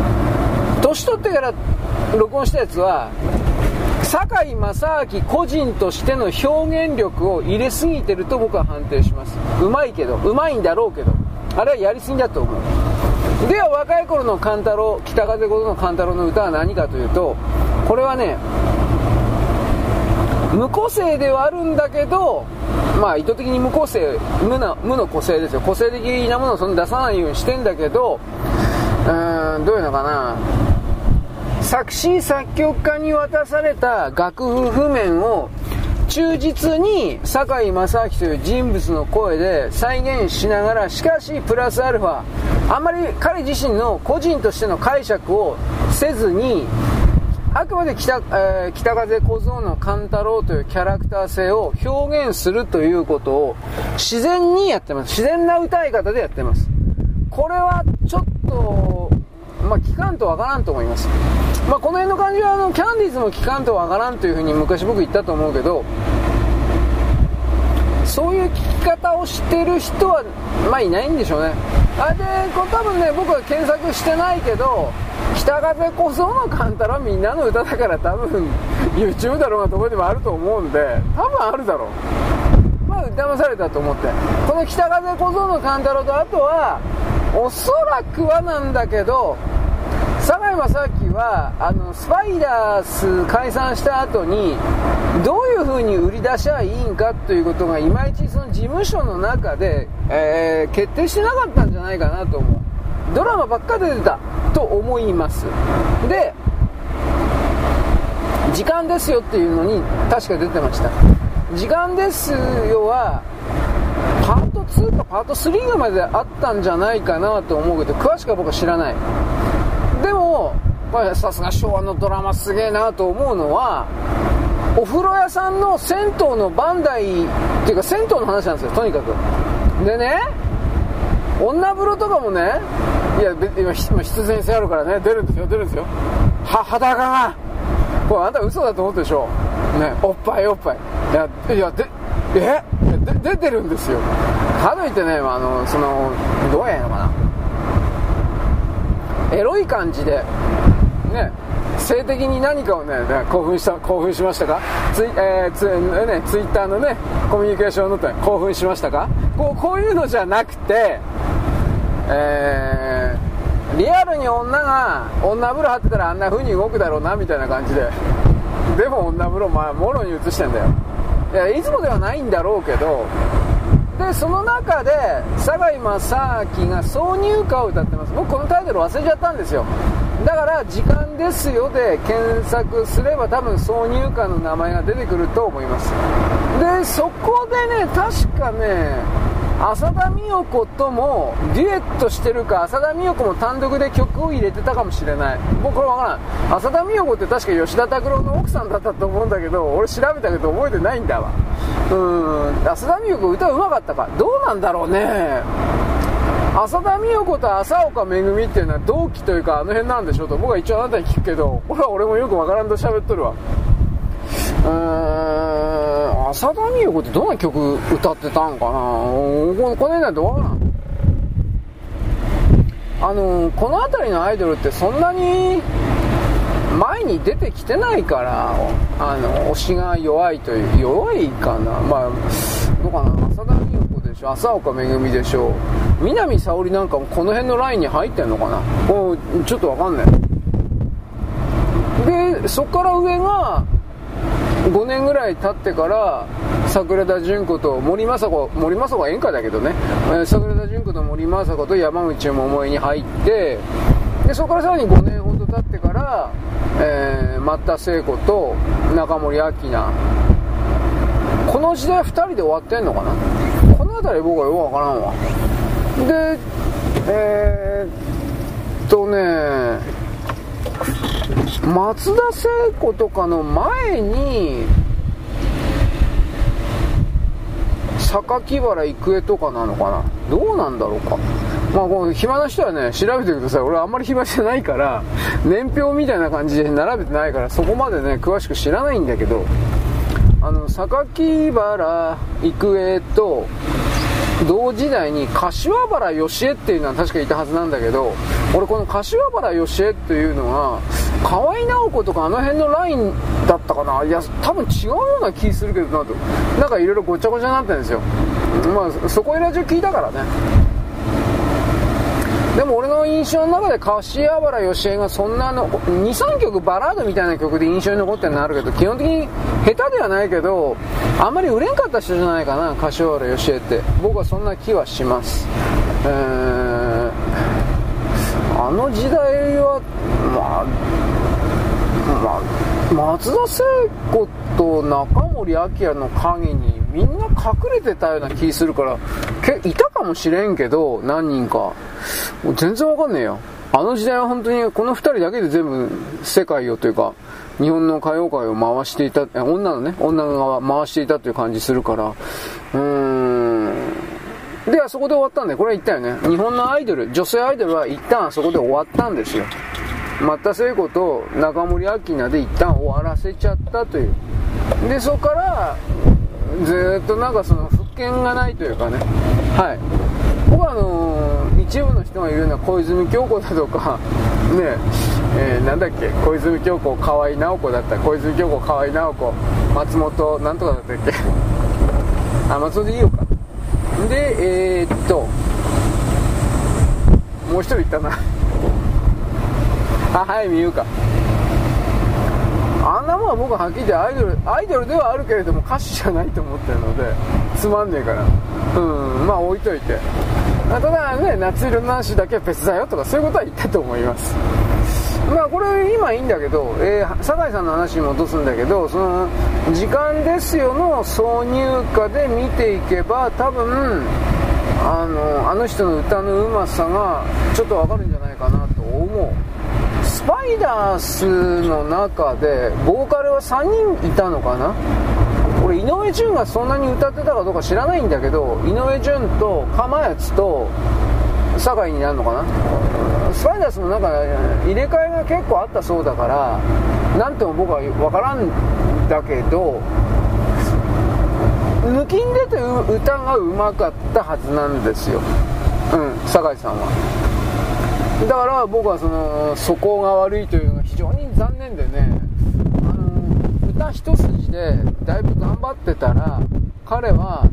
年取ってから録音したやつは堺正章個人としての表現力を入れすぎてると僕は判定します。うまいけど、うまいんだろうけど、あれはやりすぎだと思う。では若い頃の勘太郎、北風小僧の勘太郎の歌は何かというと、これはね、無個性ではあるんだけど、まあ意図的に無個性、無な、無の個性ですよ。個性的なものをそんな出さないようにしてんだけど、うーん、どういうのかな、作詞作曲家に渡された楽譜譜面を忠実に堺正章という人物の声で再現しながら、しかしプラスアルファ、あんまり彼自身の個人としての解釈をせずに、あくまで 北,、えー、北風小僧の勘太郎というキャラクター性を表現するということを自然にやってます。自然な歌い方でやってます。これはちょっと、まあ、聞かんとわからんと思います。まあ、この辺の感じはあのキャンディーズも聞かんとわからんというふうに昔僕言ったと思うけど、そういう聞き方をしてる人は、まあ、いないんでしょうね。あ、で、これ多分ね、僕は検索してないけど、北風小僧の勘太郎はみんなの歌だから、多分 YouTube だろうがどこでもあると思うんで、多分あるだろう。まあ騙されたと思って、この北風小僧の勘太郎と、あとはおそらくはなんだけど、堺正章はあのスパイダース解散した後にどういう風に売り出しゃいいんかということがいまいちその事務所の中で、えー、決定してなかったんじゃないかなと思う。ドラマばっか出てたと思います。で、時間ですよっていうのに確か出てました。時間ですよはパートツーかパートスリーまであったんじゃないかなと思うけど、詳しくは僕は知らない。でもさすが昭和のドラマすげえなと思うのは、お風呂屋さんの銭湯のバンダイっていうか、銭湯の話なんですよ、とにかく。でね、女風呂とかもね、いや今必然性あるからね、出るんですよ、出るんですよ。は裸がこれあんた嘘だと思ったでしょ、ね、おっぱいおっぱい、いやいやでえで出てるんですよ。かといってね、あのそのどうやんのかな、エロい感じでね、性的に何かをね、興奮した興奮しましたか、ツイ、えー、ツ、ね、ツイッターのねコミュニケーションのって興奮しましたか、こう、こういうのじゃなくて、えー、リアルに女が女風呂張ってたらあんな風に動くだろうなみたいな感じで、でも女風呂、まあ、もろに映してんだよ。いや、いつもではないんだろうけど、でその中で堺正章が挿入歌を歌ってます。僕このタイトル忘れちゃったんですよ。だから時間ですよで検索すれば多分挿入歌の名前が出てくると思います。でそこでね、確かね、浅田美代子ともデュエットしてるか、浅田美代子も単独で曲を入れてたかもしれない。僕これ分からん。浅田美代子って確か吉田拓郎の奥さんだったと思うんだけど、俺調べたけど覚えてないんだわ。うーん、浅田美代子歌うまかったか、どうなんだろうね。浅田美代子と浅岡めぐみっていうのは同期というかあの辺なんでしょうと僕は一応あなたに聞くけど、俺は俺もよく分からんと喋っとるわ。うーん、浅田美代子ってどんな曲歌ってたんかな、この辺なんて分からん。あのー、この辺りのアイドルってそんなに前に出てきてないから、あの推しが弱いという、弱いかな、まあどうかな、浅田美代子でしょ、浅岡めぐみでしょ、南沙織なんかもこの辺のラインに入ってんのかな、こうちょっと分かんない。でそっから上がごねんぐらい経ってから桜田淳子と森昌子、森昌子は演歌だけどね、桜田淳子と森昌子と山口百恵に入って、でそこからさらにごねんほど経ってから、えー、松田聖子と中森明菜、この時代ふたりで終わってんのかな、この辺り僕はよくわからんわ。でえー、っとね松田聖子とかの前に榊原郁恵とかなのかな、どうなんだろうか。まあこの暇な人はね調べてください。俺あんまり暇じゃないから年表みたいな感じで並べてないからそこまでね詳しく知らないんだけど、あの榊原郁恵と同時代に柏原芳恵っていうのは確かいたはずなんだけど、俺この柏原芳恵っていうのは河合直子とかあの辺のラインだったかな、いや多分違うような気するけどなと、なんかいろいろごちゃごちゃになったんですよ。まあそこいら中聞いたからね。でも俺の印象の中で柏原芳恵がそんなの にさんきょくバラードみたいな曲で印象に残ってるのあるけど、基本的に下手ではないけどあんまり売れんかった人じゃないかな柏原芳恵って、僕はそんな気はします。えー、あの時代はまあ、まあ、松田聖子と中森明菜の影にみんな隠れてたような気するからけいたかもしれんけど、何人か全然わかんねえよ。あの時代は本当にこのふたりだけで全部世界をというか日本の歌謡界を回していた、女のね女の側回していたという感じするから、うーんであそこで終わったんで、これ言ったよね、日本のアイドル女性アイドルは一旦あそこで終わったんですよ。松田聖子と中森明菜で一旦終わらせちゃったという。でそこからずっとなんかその復権がないというかね、はい、僕はあのー、一部の人がいるような小泉京子だとかねえ、えー、なんだっけ小泉京子河合直子だった小泉京子河合直子松本なんとかだったっけあ松本でいいよかでえー、っともう一人いたなあはいみゆうか、あんなもんは僕ははっきり言ってアイドルアイドルではあるけれども歌手じゃないと思ってるのでつまんねえから、うんまあ置いといて、ただね夏色の話だけは別だよとかそういうことは言ったと思います。まあこれ今いいんだけど、えー、酒井さんの話に戻すんだけど、その時間ですよの挿入歌で見ていけば多分あの、あの人の歌のうまさがちょっとわかるんじゃないかなと思う。スパイダースの中でボーカルはさんにんいたのかな、俺井上順がそんなに歌ってたかどうか知らないんだけど、井上順と釜谷津と酒井になるのかな、スパイダースの中入れ替えが結構あったそうだからなんとも僕は分からんだけど、抜きんでて歌がうまかったはずなんですよ、うん、酒井さんは。だから僕はその素行が悪いというのが非常に残念でね、あの歌一筋でだいぶ頑張ってたら彼は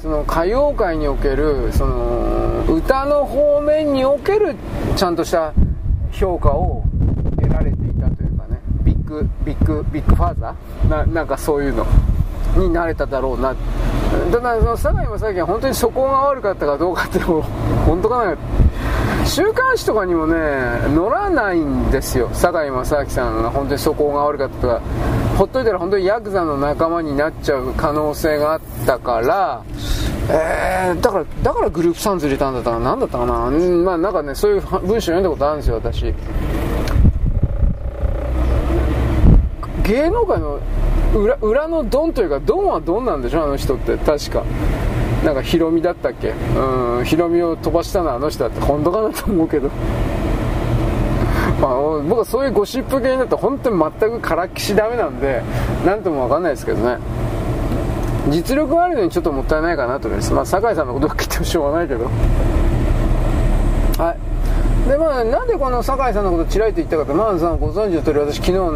その歌謡界におけるその歌の方面におけるちゃんとした評価を得られていたというかね、ビッグビッグビッグファーザー な, なんかそういうのになれただろうな。ただその酒井正明は本当に素行が悪かったかどうかっても本当かな、週刊誌とかにもね乗らないんですよ。酒井正明さんが本当に素行が悪かったとか、ほっといたら本当にヤクザの仲間になっちゃう可能性があったから、えー、だからだからグループサンズ入れたんだったかな、なんだったかな、うん、まあなんかねそういう文章読んだことあるんですよ私。芸能界の 裏, 裏のドンというか、ドンはドンなんでしょあの人って、確かなんかヒロミだったっけ、うん、ヒロミを飛ばしたのはあの人だって本当かなと思うけどまあ僕はそういうゴシップ系になったら本当に全くからっきしダメなんで何とも分かんないですけどね、実力があるのにちょっともったいないかなと思います。まあ酒井さんのことは聞いてもしょうがないけどはいで、まあ、なんでこの酒井さんのことチラリと言ったかと、まあ、ご存知の通り私昨日の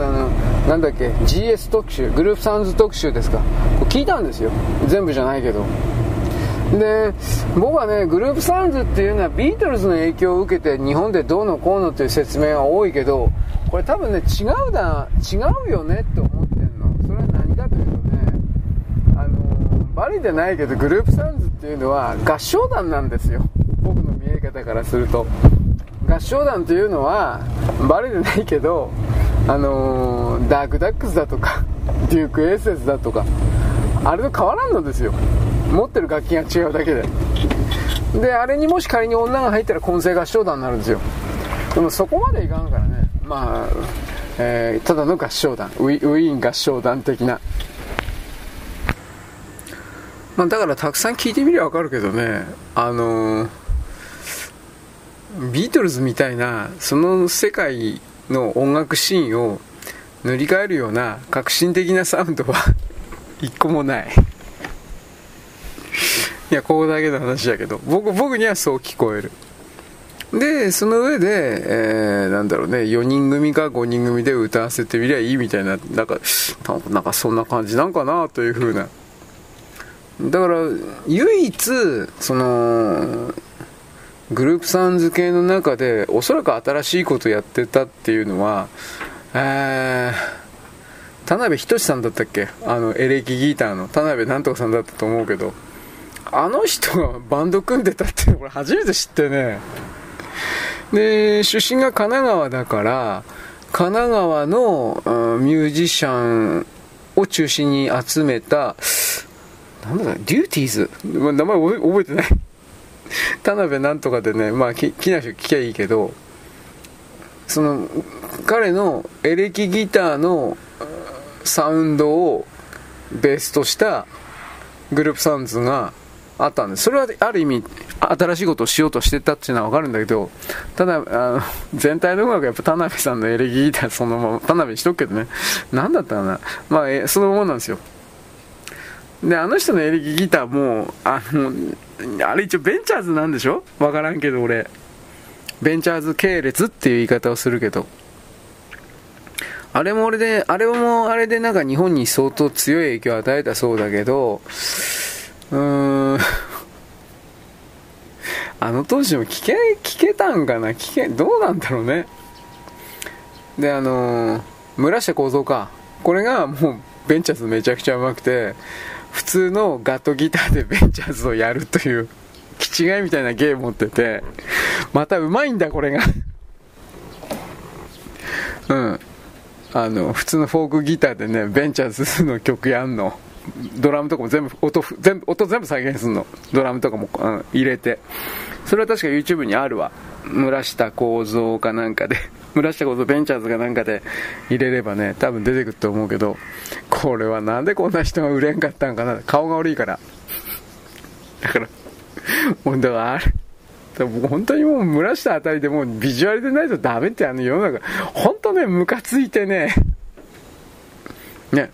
なんだっけ ジーエス 特集、グループサウンズ特集ですか、聞いたんですよ全部じゃないけど。で僕はねグループサウンズっていうのはビートルズの影響を受けて日本でどうのこうのっていう説明が多いけど、これ多分ね違うだ違うよねって思ってるの。それは何かというとね、あのバレてないけどグループサウンズっていうのは合唱団なんですよ、僕の見え方からすると。合唱団というのはバレてないけど、あのー、ダークダックスだとかデュークエーセスだとかあれと変わらんのですよ、持ってる楽器が違うだけで。であれにもし仮に女が入ったら混声合唱団になるんですよ。でもそこまでいかんからね、まあ、えー、ただの合唱団、ウィ、ウィーン合唱団的な。まあ、だからたくさん聞いてみれば分かるけどね、あのビートルズみたいなその世界の音楽シーンを塗り替えるような革新的なサウンドは一個もない。いや、ここだけの話だけど、僕、僕にはそう聞こえる。で、その上で、えー、なんだろうね、よにん組かごにん組で歌わせてみりゃいいみたいな、なんか、なんかそんな感じなんかなというふうな。だから、唯一、その、グループサウンズ系の中で、おそらく新しいことやってたっていうのは、えー、田辺仁さんだったっけ、あのエレキギターの田辺なんとかさんだったと思うけど、あの人がバンド組んでたって俺初めて知ってね。で、出身が神奈川だから、神奈川の、うん、ミュージシャンを中心に集めた、なんだろう、デューティーズ、名前覚えてない田辺なんとかでね、まあ聞きない人聞きゃいいけど、その彼のエレキギターのサウンドをベースとしたグループサウンズがあったんです。それはある意味新しいことをしようとしてたっていうのは分かるんだけど、ただあの全体の音楽はやっぱ田辺さんのエレキギターそのまま田辺にしとくけどね、何だったかな、まあえそのままなんですよ。で、あの人のエレキギターも あ, のあれ一応ベンチャーズなんでしょ、分からんけど、俺ベンチャーズ系列っていう言い方をするけど、あれも俺で、あれもあれでなんか日本に相当強い影響を与えたそうだけど、うーん、あの当時も聞け、聞けたんかな、聞け、どうなんだろうね。で、あのー、村下幸三か。これがもうベンチャーズめちゃくちゃ上手くて、普通のガットギターでベンチャーズをやるという、気違いみたいな芸持ってて、また上手いんだ、これが。うん。あの普通のフォークギターでね、ベンチャーズの曲やんの、ドラムとかも全部 音, 全部音全部再現するの、ドラムとかも、うん、入れて、それは確か YouTube にあるわ、村下幸三かなんかで村下幸三ベンチャーズかなんかで入れればね、多分出てくると思うけど、これはなんでこんな人が売れんかったんかな、顔が悪いから。だからもうだからあれ本当にもう村下あたりでもうビジュアルでないとダメって、あの世の中本当ね、ムカついてねね、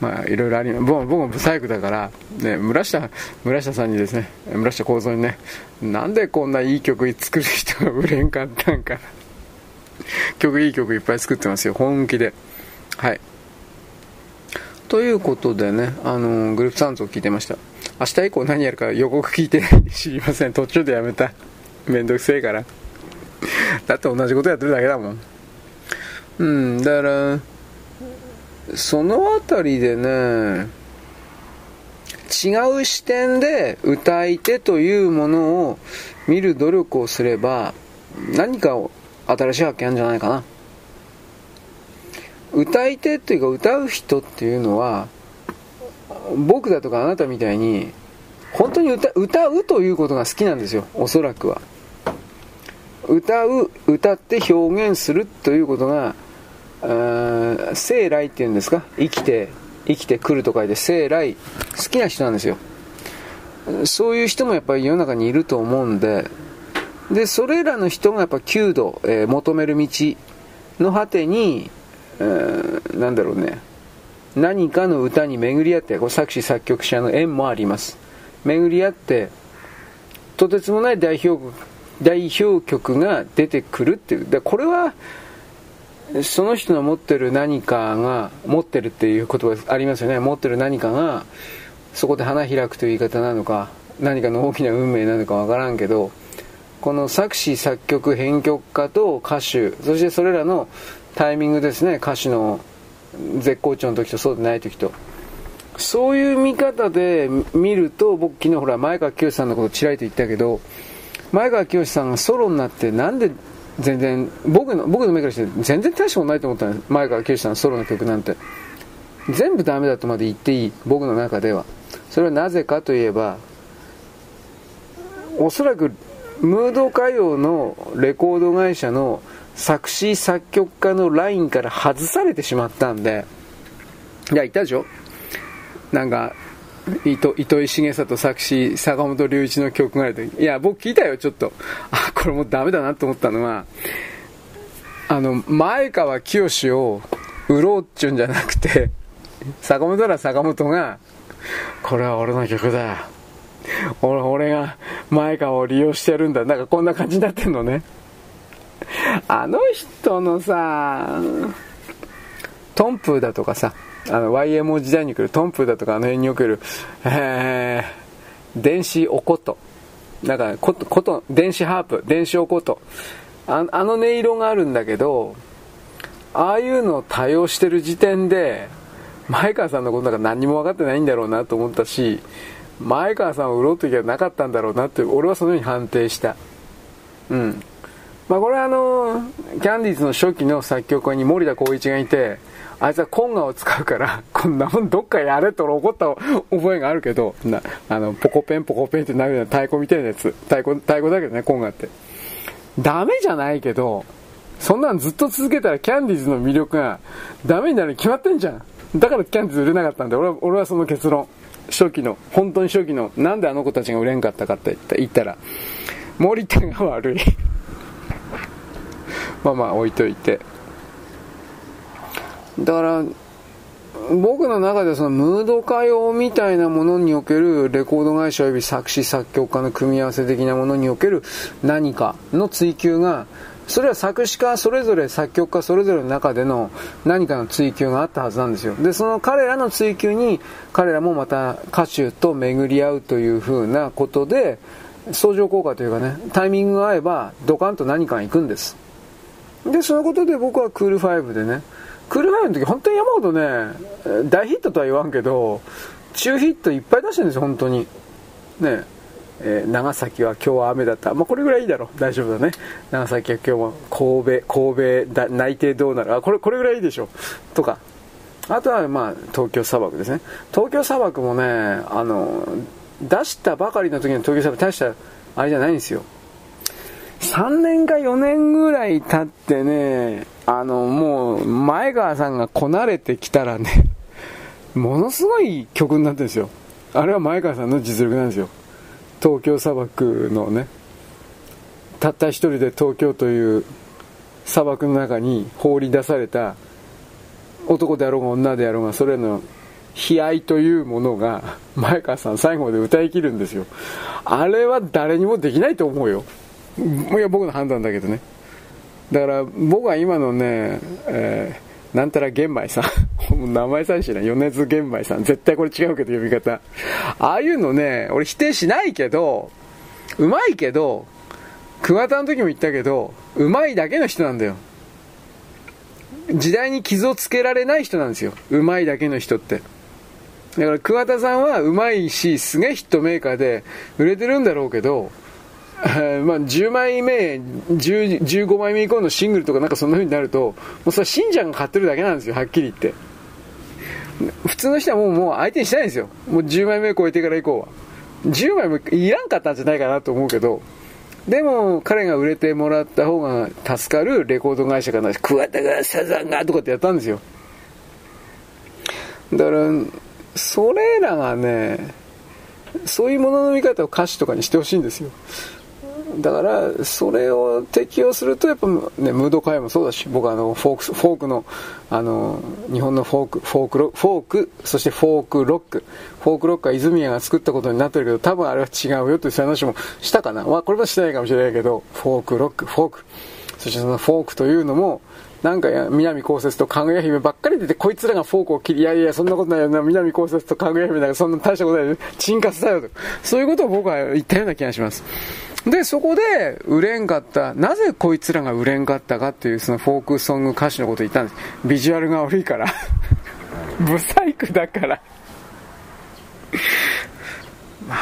まあいろいろあり、僕もブサイクだからね、村下村下さんにですね、村下幸三にね、なんでこんないい曲作る人が売れんかったんかな曲、いい曲いっぱい作ってますよ、本気で。はい、ということでね、あのグループサウンズを聞いてました。明日以降何やるか予告聞いてないんで知りません。途中でやめた。めんどくせえから。だって同じことやってるだけだもん。うん、だから、そのあたりでね、違う視点で歌い手というものを見る努力をすれば、何か新しい発見あるんじゃないかな。歌い手というか歌う人っていうのは、僕だとかあなたみたいに本当に 歌, 歌うということが好きなんですよ、おそらくは。歌う、歌って表現するということが、あ、生来っていうんですか、生きて生きてくると書いて生来、好きな人なんですよ。そういう人もやっぱり世の中にいると思うんで、でそれらの人がやっぱ求度、えー、求める道の果てに、えー、なんだろうね、何かの歌に巡り合って、これ作詞作曲者の縁もあります、巡り合ってとてつもない代表、代表曲が出てくるっていう、でこれはその人の持ってる何かが、持ってるっていう言葉ありますよね、持ってる何かがそこで花開くという言い方なのか、何かの大きな運命なのかわからんけど、この作詞作曲編曲家と歌手、そしてそれらのタイミングですね、歌手の絶好調の時とそうでない時と、そういう見方で見ると、僕昨日ほら前川清さんのことちらりと言ったけど、前川清さんがソロになってなんで全然僕の僕の目からして全然大したことないと思ったんです。前川清さんのソロの曲なんて全部ダメだとまで言っていい、僕の中では。それはなぜかといえば、おそらくムード歌謡のレコード会社の作詞作曲家のラインから外されてしまったんで、いや、言ったでしょ、なんか糸, 糸井重里作詞坂本龍一の曲がある時、いや僕聞いたよちょっと、あこれもうダメだなと思ったのは、あの前川清を売ろうっちゅうんじゃなくて、坂本ら坂本がこれは俺の曲だ、 俺, 俺が前川を利用してるんだ、なんかこんな感じになってんのね。あの人のさトンプーだとかさ、あの ワイエムオー 時代に来るトンプーだとか、あの辺によくる、えー、電子おことなんかここと電子ハープ電子おこと、 あ, あの音色があるんだけど、ああいうのを多用してる時点で前川さんのことなんか何にも分かってないんだろうなと思ったし、前川さんを売ろうという気はなかったんだろうなって俺はそのように判定した。うんまあ、これはあのキャンディーズの初期の作曲家に森田光一がいて、あいつはコンガを使うからこんなもんどっかやれと俺怒った覚えがあるけどな、あのポコペンポコペンってなるような太鼓みたいなやつ、太鼓、太鼓だけどねコンガってダメじゃないけど、そんなんずっと続けたらキャンディーズの魅力がダメになるに決まってんじゃん。だからキャンディーズ売れなかったんで、俺は、俺はその結論、初期の本当に初期のなんであの子たちが売れんかったかって言ったら森田が悪いまあまあ置いといて、だから僕の中ではそのムード歌謡みたいなものにおけるレコード会社及び作詞作曲家の組み合わせ的なものにおける何かの追求が、それは作詞家それぞれ作曲家それぞれの中での何かの追求があったはずなんですよ。でその彼らの追求に彼らもまた歌手と巡り合うというふうなことで、相乗効果というかね、タイミングが合えばドカンと何かが行くんです。でそのことで僕はクールファイブでね、クールファイブの時本当に山ほどね大ヒットとは言わんけど中ヒットいっぱい出してるんですよ本当にね。えー、長崎は今日は雨だった、まあ、これぐらいいいだろう、大丈夫だね。長崎は今日も神戸、神戸だ内定どうなる、あこれ、これぐらいいいでしょとか、あとはまあ東京砂漠ですね。東京砂漠もね、あの出したばかりの時の東京砂漠大したあれじゃないんですよ。さんねんかよねんぐらい経ってね、あのもう前川さんがこなれてきたらね、ものすごい曲になってるんですよ。あれは前川さんの実力なんですよ。東京砂漠のね、たった一人で東京という砂漠の中に放り出された男であろうが女であろうが、それの悲哀というものが前川さん最後まで歌い切るんですよ。あれは誰にもできないと思うよ。いや僕の判断だけどね。だから僕は今のね、えー、なんたら玄米さん名前さえ知らない米津玄米さん、絶対これ違うけど呼び方、ああいうのね俺否定しないけど、うまいけど、桑田の時も言ったけどうまいだけの人なんだよ。時代に傷をつけられない人なんですよ、うまいだけの人って。だから桑田さんはうまいしすげえヒットメーカーで売れてるんだろうけど、まあ、じゅうまいめじゅう じゅうごまいめ以降のシングルとかなんかそんな風になると、もうそれ信者が買ってるだけなんですよ、はっきり言って。普通の人はもう、もう相手にしないんですよ。もうじゅうまいめ超えてから以降はじゅうまいもいらんかったんじゃないかなと思うけど、でも彼が売れてもらった方が助かるレコード会社かな、桑田がサザンがとかってやったんですよ。だからそれらがね、そういうものの見方を歌詞とかにしてほしいんですよ。だからそれを適用するとやっぱね、ムード歌謡もそうだし、僕はあのフォーク、フォークのあの日本のフォーク、フォークロ、フォーク、そしてフォークロック、フォークロックは泉谷が作ったことになってるけど、多分あれは違うよという話もしたかな、まあ、これはしてないかもしれないけど、フォークロック、フォーク、そしてそのフォークというのもなんか南こうせつとかぐや姫ばっかり出て、こいつらがフォークを切り、いやいやそんなことないよな、南こうせつとかぐや姫なんかそんな大したことないよ、チンカスだよと、そういうことを僕は言ったような気がします。でそこで売れんかった、なぜこいつらが売れんかったかっていう、そのフォークソング歌手のことを言ったんです。ビジュアルが悪いからブサイクだからまあ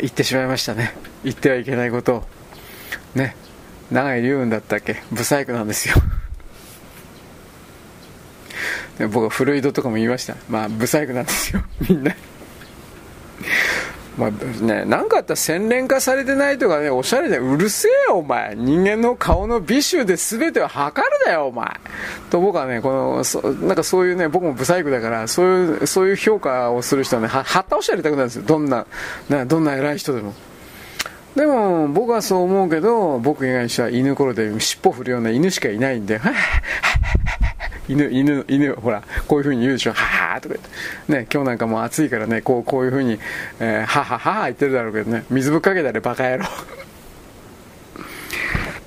言ってしまいましたね、言ってはいけないことをね。永井龍雲だったっけ、ブサイクなんですよで僕は古井戸とかも言いました、まあブサイクなんですよみんなまあね、なんかあったら洗練化されてないとかね、おしゃれじゃん。うるせえよお前、人間の顔の美醜で全てを測るだよお前と、僕はねこのそなんかそういうね、僕も不細工だからそういうそういう評価をする人はね、ははったおしゃれたくなるんですよ。どんななどんな偉い人でも。でも僕はそう思うけど、僕以外には犬頃で尻尾振るような犬しかいないんで、はぁはぁ犬犬犬ほらこういう風に言うでしょ、はぁとか言ってね、今日なんかもう暑いからね、こうこういう風に、えー、はぁはぁはぁ言ってるだろうけどね、水ぶっかけたらバカ野郎、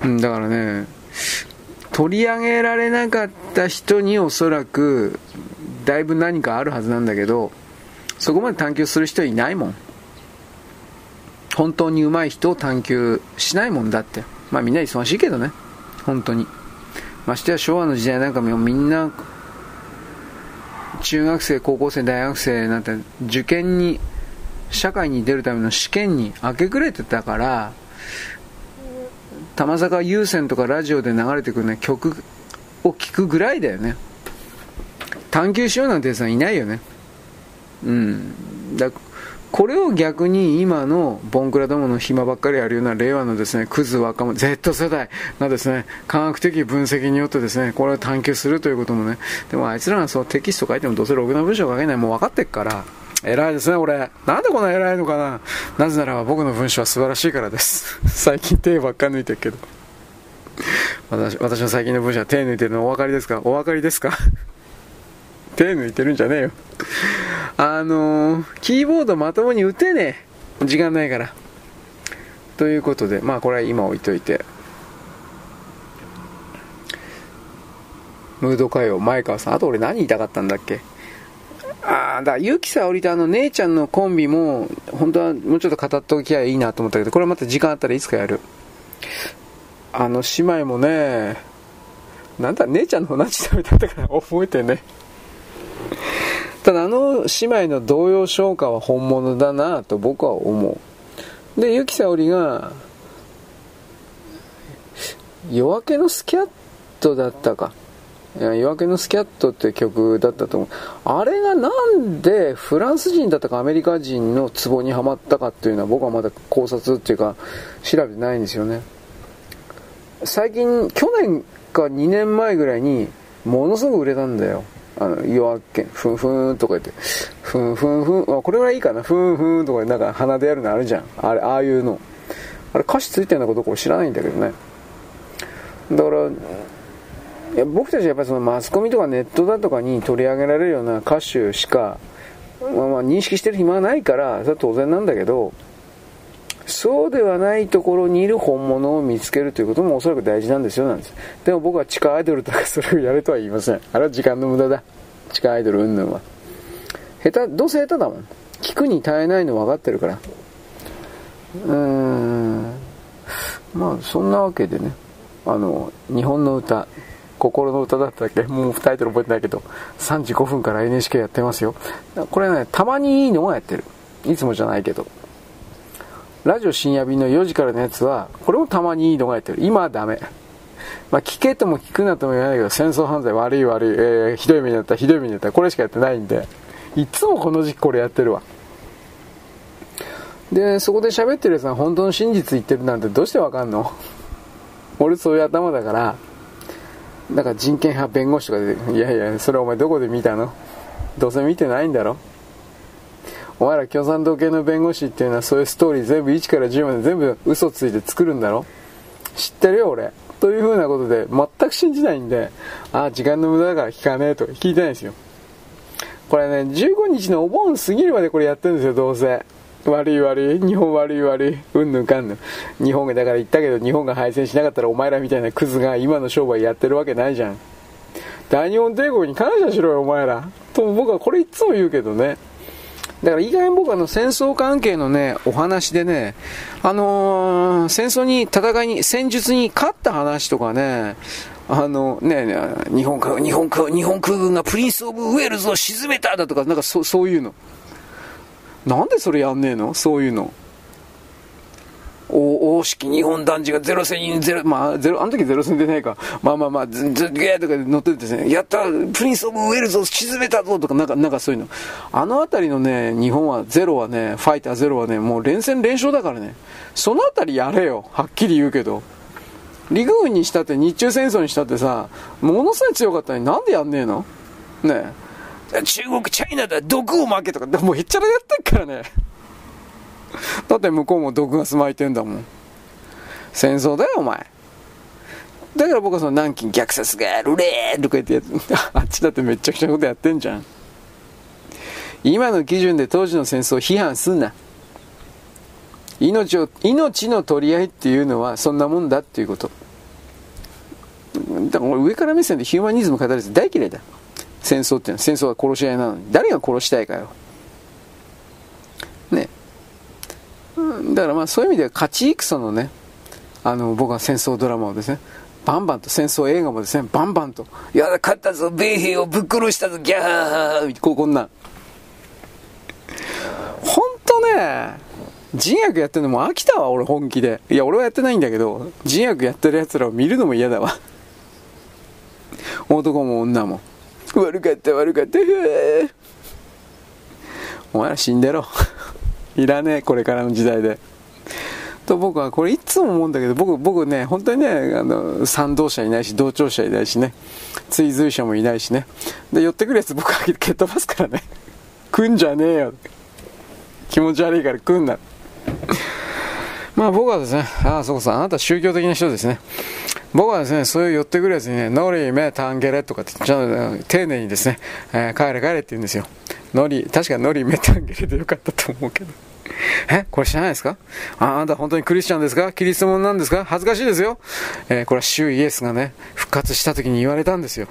うん、だからね、取り上げられなかった人におそらくだいぶ何かあるはずなんだけど、そこまで探求する人いないもん。本当に上手い人を探求しないもんだって。まあみんな忙しいけどね。本当に。ましてや昭和の時代なんかもみんな、中学生、高校生、大学生なんて受験に、社会に出るための試験に明け暮れてたから、玉坂優先とかラジオで流れてくる、ね、曲を聴くぐらいだよね。探求しようなんてやつはいないよね。うん。だこれを逆に今のボンクラどもの暇ばっかりやるような令和のですね、クズ若者 Z 世代がですね、科学的分析によってですね、これを探求するということもね、でもあいつらがそのテキスト書いてもどうせろくな文章書けない、もう分かってっから、偉いですね、俺。なんでこんな偉いのかな。なぜならば僕の文章は素晴らしいからです。最近手ばっか抜いてるけど。私、私の最近の文章は手抜いてるのお分かりですかお分かりですか手抜いてるんじゃねえよあのー、キーボードまともに打てねえ、時間ないから。ということで、まあこれは今置いといて、ムード歌謡前川さん、あと俺何言いたかったんだっけ。ああ、だからゆきさおりとあの姉ちゃんのコンビも本当はもうちょっと語っておきゃいいなと思ったけど、これはまた時間あったらいつかやる。あの姉妹もね、なんだ姉ちゃんの同じ食べたから覚えてねただあの姉妹の童謡唱歌は本物だなと僕は思う。で、由紀さおりが夜明けのスキャットだったか、夜明けのスキャットって曲だったと思う。あれがなんでフランス人だったかアメリカ人のツボにはまったかっていうのは僕はまだ考察っていうか調べてないんですよね。最近、去年かにねんまえぐらいにものすごく売れたんだよ。あの夜明けふんふんとか言ってふんふんふん、あこれぐらいいいかな、ふんふんとかなんか鼻でやるのあるじゃん、あれ、ああいうのあれ歌詞ついてるのかどうか知らないんだけどね。だからいや僕たちはやっぱりそのマスコミとかネットだとかに取り上げられるような歌手しか、まあ、まあ認識してる暇はないからそれは当然なんだけど、そうではないところにいる本物を見つけるということもおそらく大事なんですよ、なんです。でも僕は地下アイドルとかそれをやれとは言いません。あれは時間の無駄だ。地下アイドルうんぬんは下手、どうせ下手だもん。聞くに耐えないの分かってるから。うーん。まあそんなわけでね、あの日本の歌、心の歌だったっけ、もうタイトル覚えてないけど、さんじごふんから エヌエイチケー やってますよ。これね、たまにいいのをやってる。いつもじゃないけど。ラジオ深夜便のよじからのやつはこれもたまにいいのがやってる。今はダメ、まあ、聞けとも聞くなとも言わないけど、戦争犯罪悪い悪い、えー、ひどい目になったひどい目になったこれしかやってないんで、いつもこの時期これやってるわ。でそこで喋ってるやつが本当の真実言ってるなんてどうしてわかんの俺そういう頭だから。だから人権派弁護士とかで、いやいやそれお前どこで見たの、どうせ見てないんだろ、お前ら共産党系の弁護士っていうのはそういうストーリー全部いちからじゅうまで全部嘘ついて作るんだろ、知ってるよ俺というふうなことで全く信じないんで、ああ時間の無駄だから聞かねえと聞いてないんですよ。これねじゅうごにちのお盆過ぎるまでこれやってるんですよ。どうせ悪い悪い日本悪い悪いうんぬんかんぬん、日本がだから言ったけど、日本が敗戦しなかったらお前らみたいなクズが今の商売やってるわけないじゃん、大日本帝国に感謝しろよお前らと僕はこれいつも言うけどね。だから意外に僕はあの戦争関係のねお話でね、あのー、戦争に戦いに戦術に勝った話とかね、あのね日本空日本空日本空軍がプリンスオブウェールズを沈めただとか、なんか そ, そういうのなんでそれやんねえの、そういうの大式日本男児がゼロ戦にゼロ、まあ、ゼロ、あの時ゼロ戦でないか、まあまあまあ、ずっとゲーとかで乗っててですね、やった、プリンス・オブ・ウェールズを沈めたぞとか、なんか、なんかそういうの。あのあたりのね、日本はゼロはね、ファイターゼロはね、もう連戦連勝だからね、そのあたりやれよ、はっきり言うけど。陸軍にしたって日中戦争にしたってさ、ものすごい強かったのになんでやんねえのねえ、中国チャイナだ毒を巻けとか、もうへっちゃらやってっからね。だって向こうも毒ガス巻いてんだもん。戦争だよお前。だから僕はその南京虐殺がルレーとか言ってやってあっちだってめっちゃくちゃなことやってんじゃん。今の基準で当時の戦争を批判すんな。命を、命の取り合いっていうのはそんなもんだっていうこと。だから俺上から目線でヒューマニズム語るやつ大嫌いだ。戦争っていうのは、戦争は殺し合いなのに誰が殺したいかよ。ね。だからまあそういう意味では勝ち戦のね、あの僕は戦争ドラマをですね、バンバンと、戦争映画もですね、バンバンと、いやだ勝ったぞ米兵をぶっ殺したぞギャーこうこんな。本当ね。人薬やってるのも飽きたわ俺本気で。いや俺はやってないんだけど、人薬やってるやつらを見るのも嫌だわ。男も女も悪かった悪かったお前ら死んでろいらねえこれからの時代でと僕はこれいつも思うんだけど、僕僕ね本当にね、あの賛同者いないし同調者いないしね、追随者もいないしね、で寄ってくるやつ僕は蹴っ飛ばすからね来んじゃねえよ気持ち悪いから来んなまあ僕はですね、ああそうそう、あなた宗教的な人ですね。僕はですね、そういう寄ってくるやつにね、ノリメタンゲレとかってちゃんと丁寧にですね、えー、帰れ帰れって言うんですよ。ノリ、確かノリメタンゲレでよかったと思うけどえこれ知らないですか、あなた本当にクリスチャンですか、キリスト者なんですか、恥ずかしいですよ、えー、これは主イエスがね復活した時に言われたんですよ。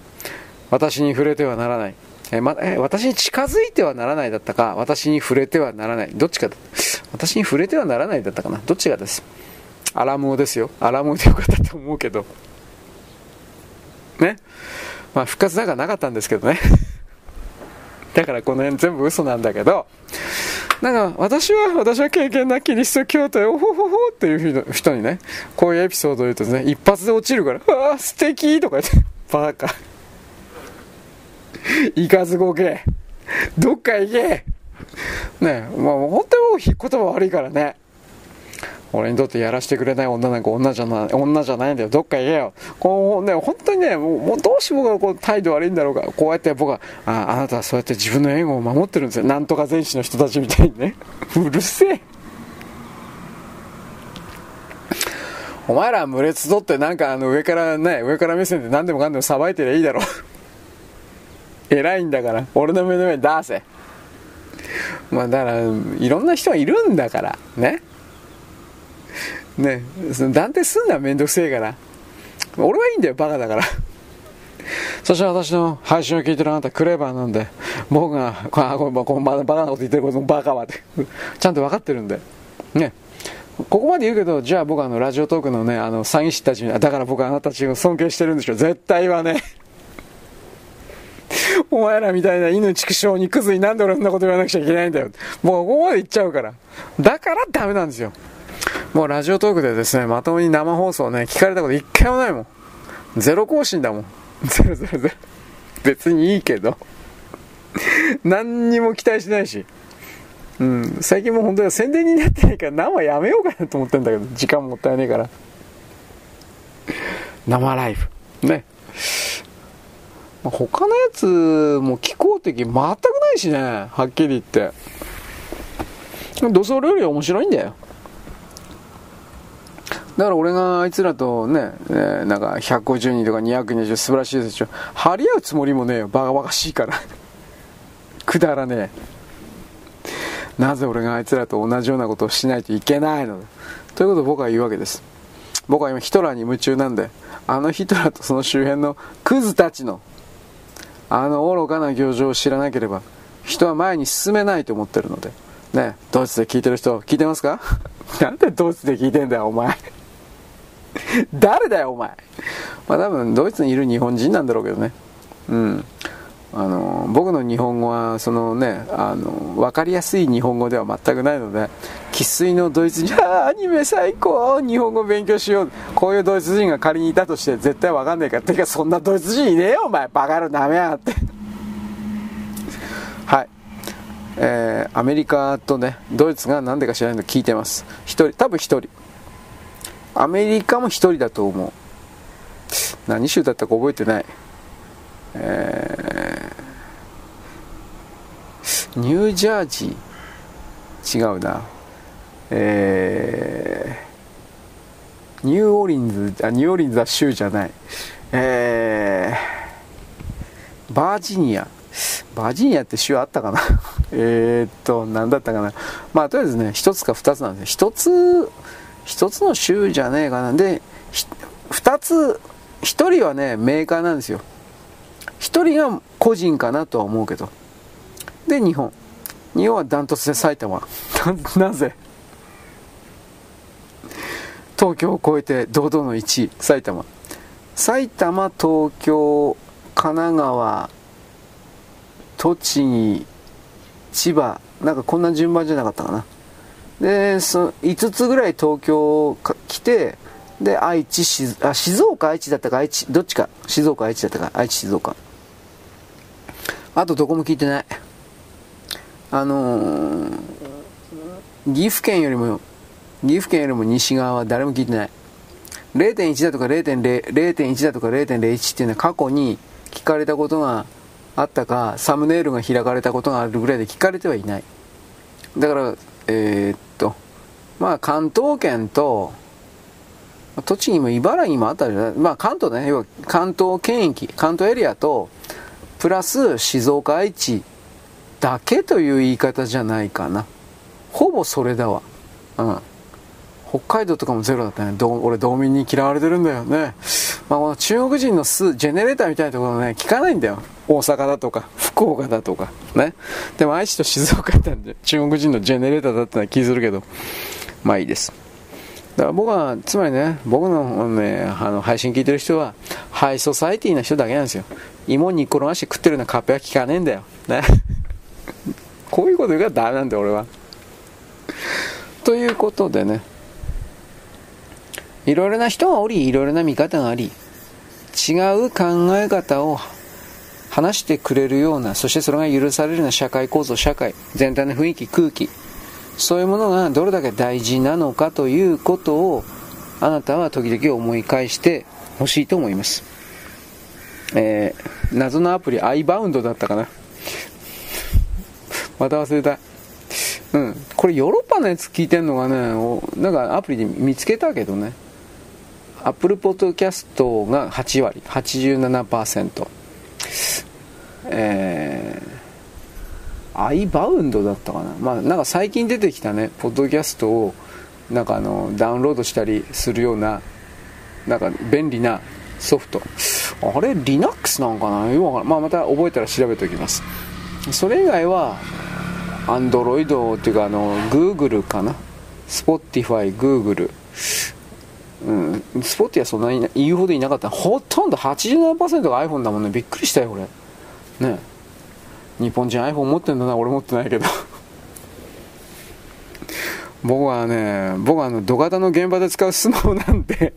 私に触れてはならない、えま、え私に近づいてはならないだったか、私に触れてはならない、どっちかだ、私に触れてはならないだったかな、どっちがです。アラムオですよ。アラムオでよかったと思うけどね、まあ復活なんかなかったんですけどねだからこの辺全部嘘なんだけど、なんか私は私は敬虔なキリスト教徒よ、おほほほっていう人にねこういうエピソードを言うとですね、一発で落ちるから、わあ素敵とか言ってバカ行かずごけどっか行けねえ、まあ、本当に言葉悪いからね、俺にとってやらせてくれない女なんか女じゃない、女じゃないんだよ、どっか行けよ、こう、ね、本当にね、もう、もうどうして僕はこう態度悪いんだろうか、こうやって僕は、あ、あなたはそうやって自分の援護を守ってるんですよ、なんとか全士の人たちみたいにねうるせえお前ら群れ集ってなんかあの上からね、上から目線で何でもかんでもさばいてりゃいいだろう偉いんだから俺の目の前に出せ、まあだからいろんな人がいるんだからね、ねその断定すんなめんどくせえから、俺はいいんだよバカだからそして私の配信を聞いてるあなたクレバーなんで、僕がこんなバカなこと言ってることもバカはってちゃんと分かってるんでね、ここまで言うけど、じゃあ僕はあのラジオトークのね、あの詐欺師たちに、だから僕はあなたたちを尊敬してるんですけど、絶対はねお前らみたいな犬畜生にクズになんで俺そんなこと言わなくちゃいけないんだよ、もうここまで言っちゃうから、だからダメなんですよ。もうラジオトークでですね、まともに生放送ね聞かれたこと一回もないもん、ゼロ更新だもん、ゼロゼロゼロ、別にいいけど何にも期待しないし、うん、最近もう本当に宣伝になってないから生やめようかなと思ってるんだけど、時間もったいねえから生ライブね、他のやつも気候的全くないしね、はっきり言って、どうせ俺より面白いんだよ。だから俺があいつらとね、えー、なんかひゃくごじゅうにんとかにひゃくにん素晴らしいですよ、張り合うつもりもねえよ、バカバカしいからくだらねえ、なぜ俺があいつらと同じようなことをしないといけないのということを僕は言うわけです。僕は今ヒトラーに夢中なんで、あのヒトラーとその周辺のクズたちのあの愚かな行情を知らなければ人は前に進めないと思ってるのでね。ドイツで聞いてる人聞いてますかなんでドイツで聞いてんだよお前誰だよお前、まあ多分ドイツにいる日本人なんだろうけどね、うん、あの僕の日本語はその、ね、あの分かりやすい日本語では全くないので、生粋のドイツ人、あーアニメ最高、日本語勉強しよう、こういうドイツ人が仮にいたとして絶対分かんないから、てかそんなドイツ人いねえよお前バカ野郎なめやがってはい、えー、アメリカとねドイツが何でか知らないの聞いてます。ひとり、多分ひとり、アメリカもひとりだと思う、何州だったか覚えてない、えー、ニュージャージー違うな、えー、ニューオーリンズ、あニューオーリンズは州じゃない、えー、バージニア、バージニアって州あったかなえっと何だったかな、まあとりあえずねひとつかふたつなんです。ひとつひとつの州じゃねえかな。でふたつ、ひとりはねメーカーなんですよ。ひとりが個人かなとは思うけど。で、日本。日本はダントツで埼玉。な, なぜ東京を超えて堂々のいちい、埼玉。埼玉、東京、神奈川、栃木、千葉、なんかこんな順番じゃなかったかな。で、そいつつぐらい東京来て、で愛知、静あ静岡愛知だったか愛知どっちか静岡愛知だったか愛知静岡、あとどこも聞いてない。あのー、岐阜県よりも岐阜県よりも西側は誰も聞いてない。 れいてんいち だとか れいてんれいいち だとか れいてんれいいち っていうのは過去に聞かれたことがあったかサムネイルが開かれたことがあるぐらいで聞かれてはいない。だからえー、っとまあ関東圏と栃木も茨城もあったり、まあ関東ね、要は関東圏域、関東エリアとプラス静岡愛知だけという言い方じゃないかな。ほぼそれだわ。うん。北海道とかもゼロだったね。ど俺道民に嫌われてるんだよね。まあこの中国人のスジェネレーターみたいなところね聞かないんだよ。大阪だとか福岡だとかね。でも愛知と静岡だったんで中国人のジェネレーターだったのは気するけど、まあいいです。だから僕はつまりね、僕の、ね、あの配信聞いてる人はハイソサイティな人だけなんですよ。芋に転がして食ってるようなカッペは聞かねえんだよ、ね、こういうこと言うからダメなんだよ俺は。ということでね、いろいろな人がおり、いろいろな見方があり、違う考え方を話してくれるような、そしてそれが許されるような社会構造、社会全体の雰囲気、空気、そういうものがどれだけ大事なのかということをあなたは時々思い返してほしいと思います、えー、謎のアプリアイバウンドだったかなまた忘れた、うん、これヨーロッパのやつ聞いてんのがね、なんかアプリで見つけたけどね、アップルポッドキャストがはち割 はちじゅうななパーセント、えーアイバウンドだったかな、まあ、なんか最近出てきたねポッドキャストをなんかあのダウンロードしたりするようななんか便利なソフト、あれ Linux なんかな、よくわからん、まあ、また覚えたら調べておきます。それ以外は Android っていうかあの Google かな、 Spotify、Google、 うん、Spotify はそんなに言うほどいなかった。ほとんど はちじゅうななパーセント が iPhone だもんね。びっくりしたよ俺ね。日本人 iPhone 持ってんだな、俺持ってないけど僕はね、僕はあの土方の現場で使うスマホなんで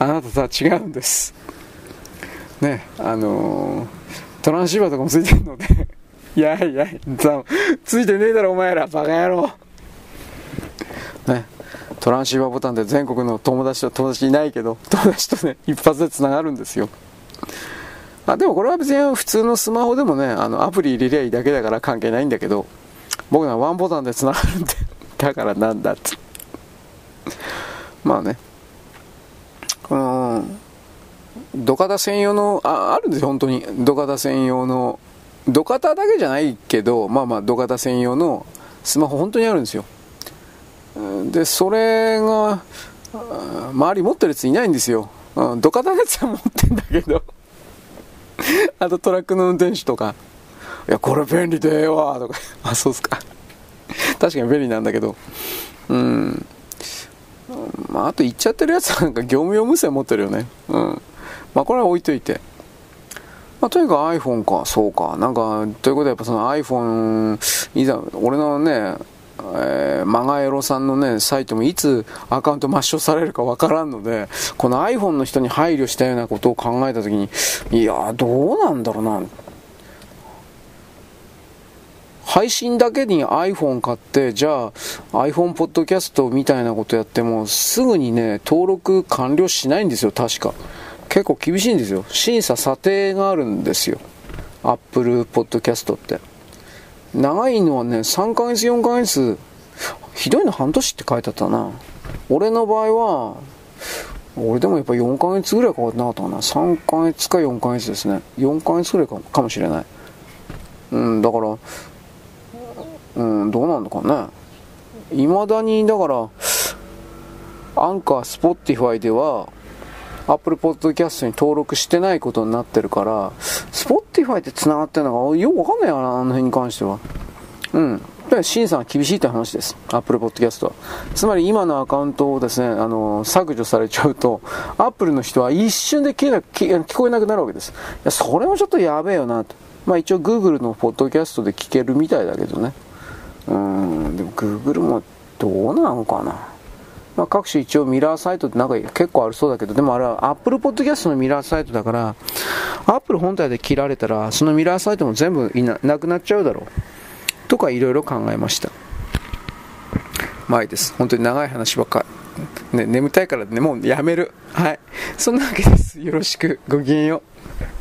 あなたとは違うんですね。あのー、トランシーバーとかもついてるのでいやいやついてねえだろお前らバカ野郎ね。トランシーバーボタンで全国の友達と友達いないけど友達とね一発でつながるんですよ。あでもこれは別に普通のスマホでもね、あのアプリ入れりゃいいだけだから関係ないんだけど、僕はワンボタンでつながるんでだからなんだっつまあね、この土方専用の あ, あるんですよ本当に土方専用の、土方だけじゃないけど、まあまあ土方専用のスマホ本当にあるんですよ。でそれが周り持ってるやついないんですよ、うん、土方のやつは持ってんだけどあとトラックの運転手とか、いやこれ便利でええわとかあそうっすか確かに便利なんだけど、うん、まあ、あと行っちゃってるやつなんか業務用無線持ってるよね。うん、まあこれは置いといて、まあ、とにかく iPhone か、そうか、なんか、ということはやっぱその iPhone、いざ、俺のね、えー、マガエロさんのね、サイトもいつアカウント抹消されるかわからんので、この iPhone の人に配慮したようなことを考えたときに、いや、どうなんだろうな。配信だけに iPhone 買って、じゃあ iPhone ポッドキャストみたいなことやっても、すぐにね、登録完了しないんですよ、確か。結構厳しいんですよ。審査査定があるんですよ。Apple ポッドキャストって。長いのはね、さんかげつ、よんかげつ、ひどいの半年って書いてあったな。俺の場合は、俺でもやっぱよんかげつぐらいかかってなかったかな。さんかげつかよんかげつですね。よんかげつぐらい か, かもしれない。うん、だから、うん、どうなんのかね。いまだに、だから、アンカー、スポティファイでは、アップルポッドキャストに登録してないことになってるから、スポティファイって繋がってるのがよくわかんないよな、あの辺に関しては。うん。で、審査が厳しいって話です。アップルポッドキャストは。つまり今のアカウントをですね、あの、削除されちゃうと、アップルの人は一瞬で聞こえなくなるわけです。いや、それもちょっとやべえよなと。まあ一応 Google のポッドキャストで聞けるみたいだけどね。うん。でも Google もどうなのかな。まあ、各種一応ミラーサイトってなんか結構あるそうだけど、でもあれは Apple Podcast のミラーサイトだから Apple 本体で切られたらそのミラーサイトも全部い な, なくなっちゃうだろうとかいろいろ考えました。まあいいです、本当に長い話ばっかり、ね、眠たいからね、もうやめる。はい、そんなわけです。よろしく、ごきげんよう。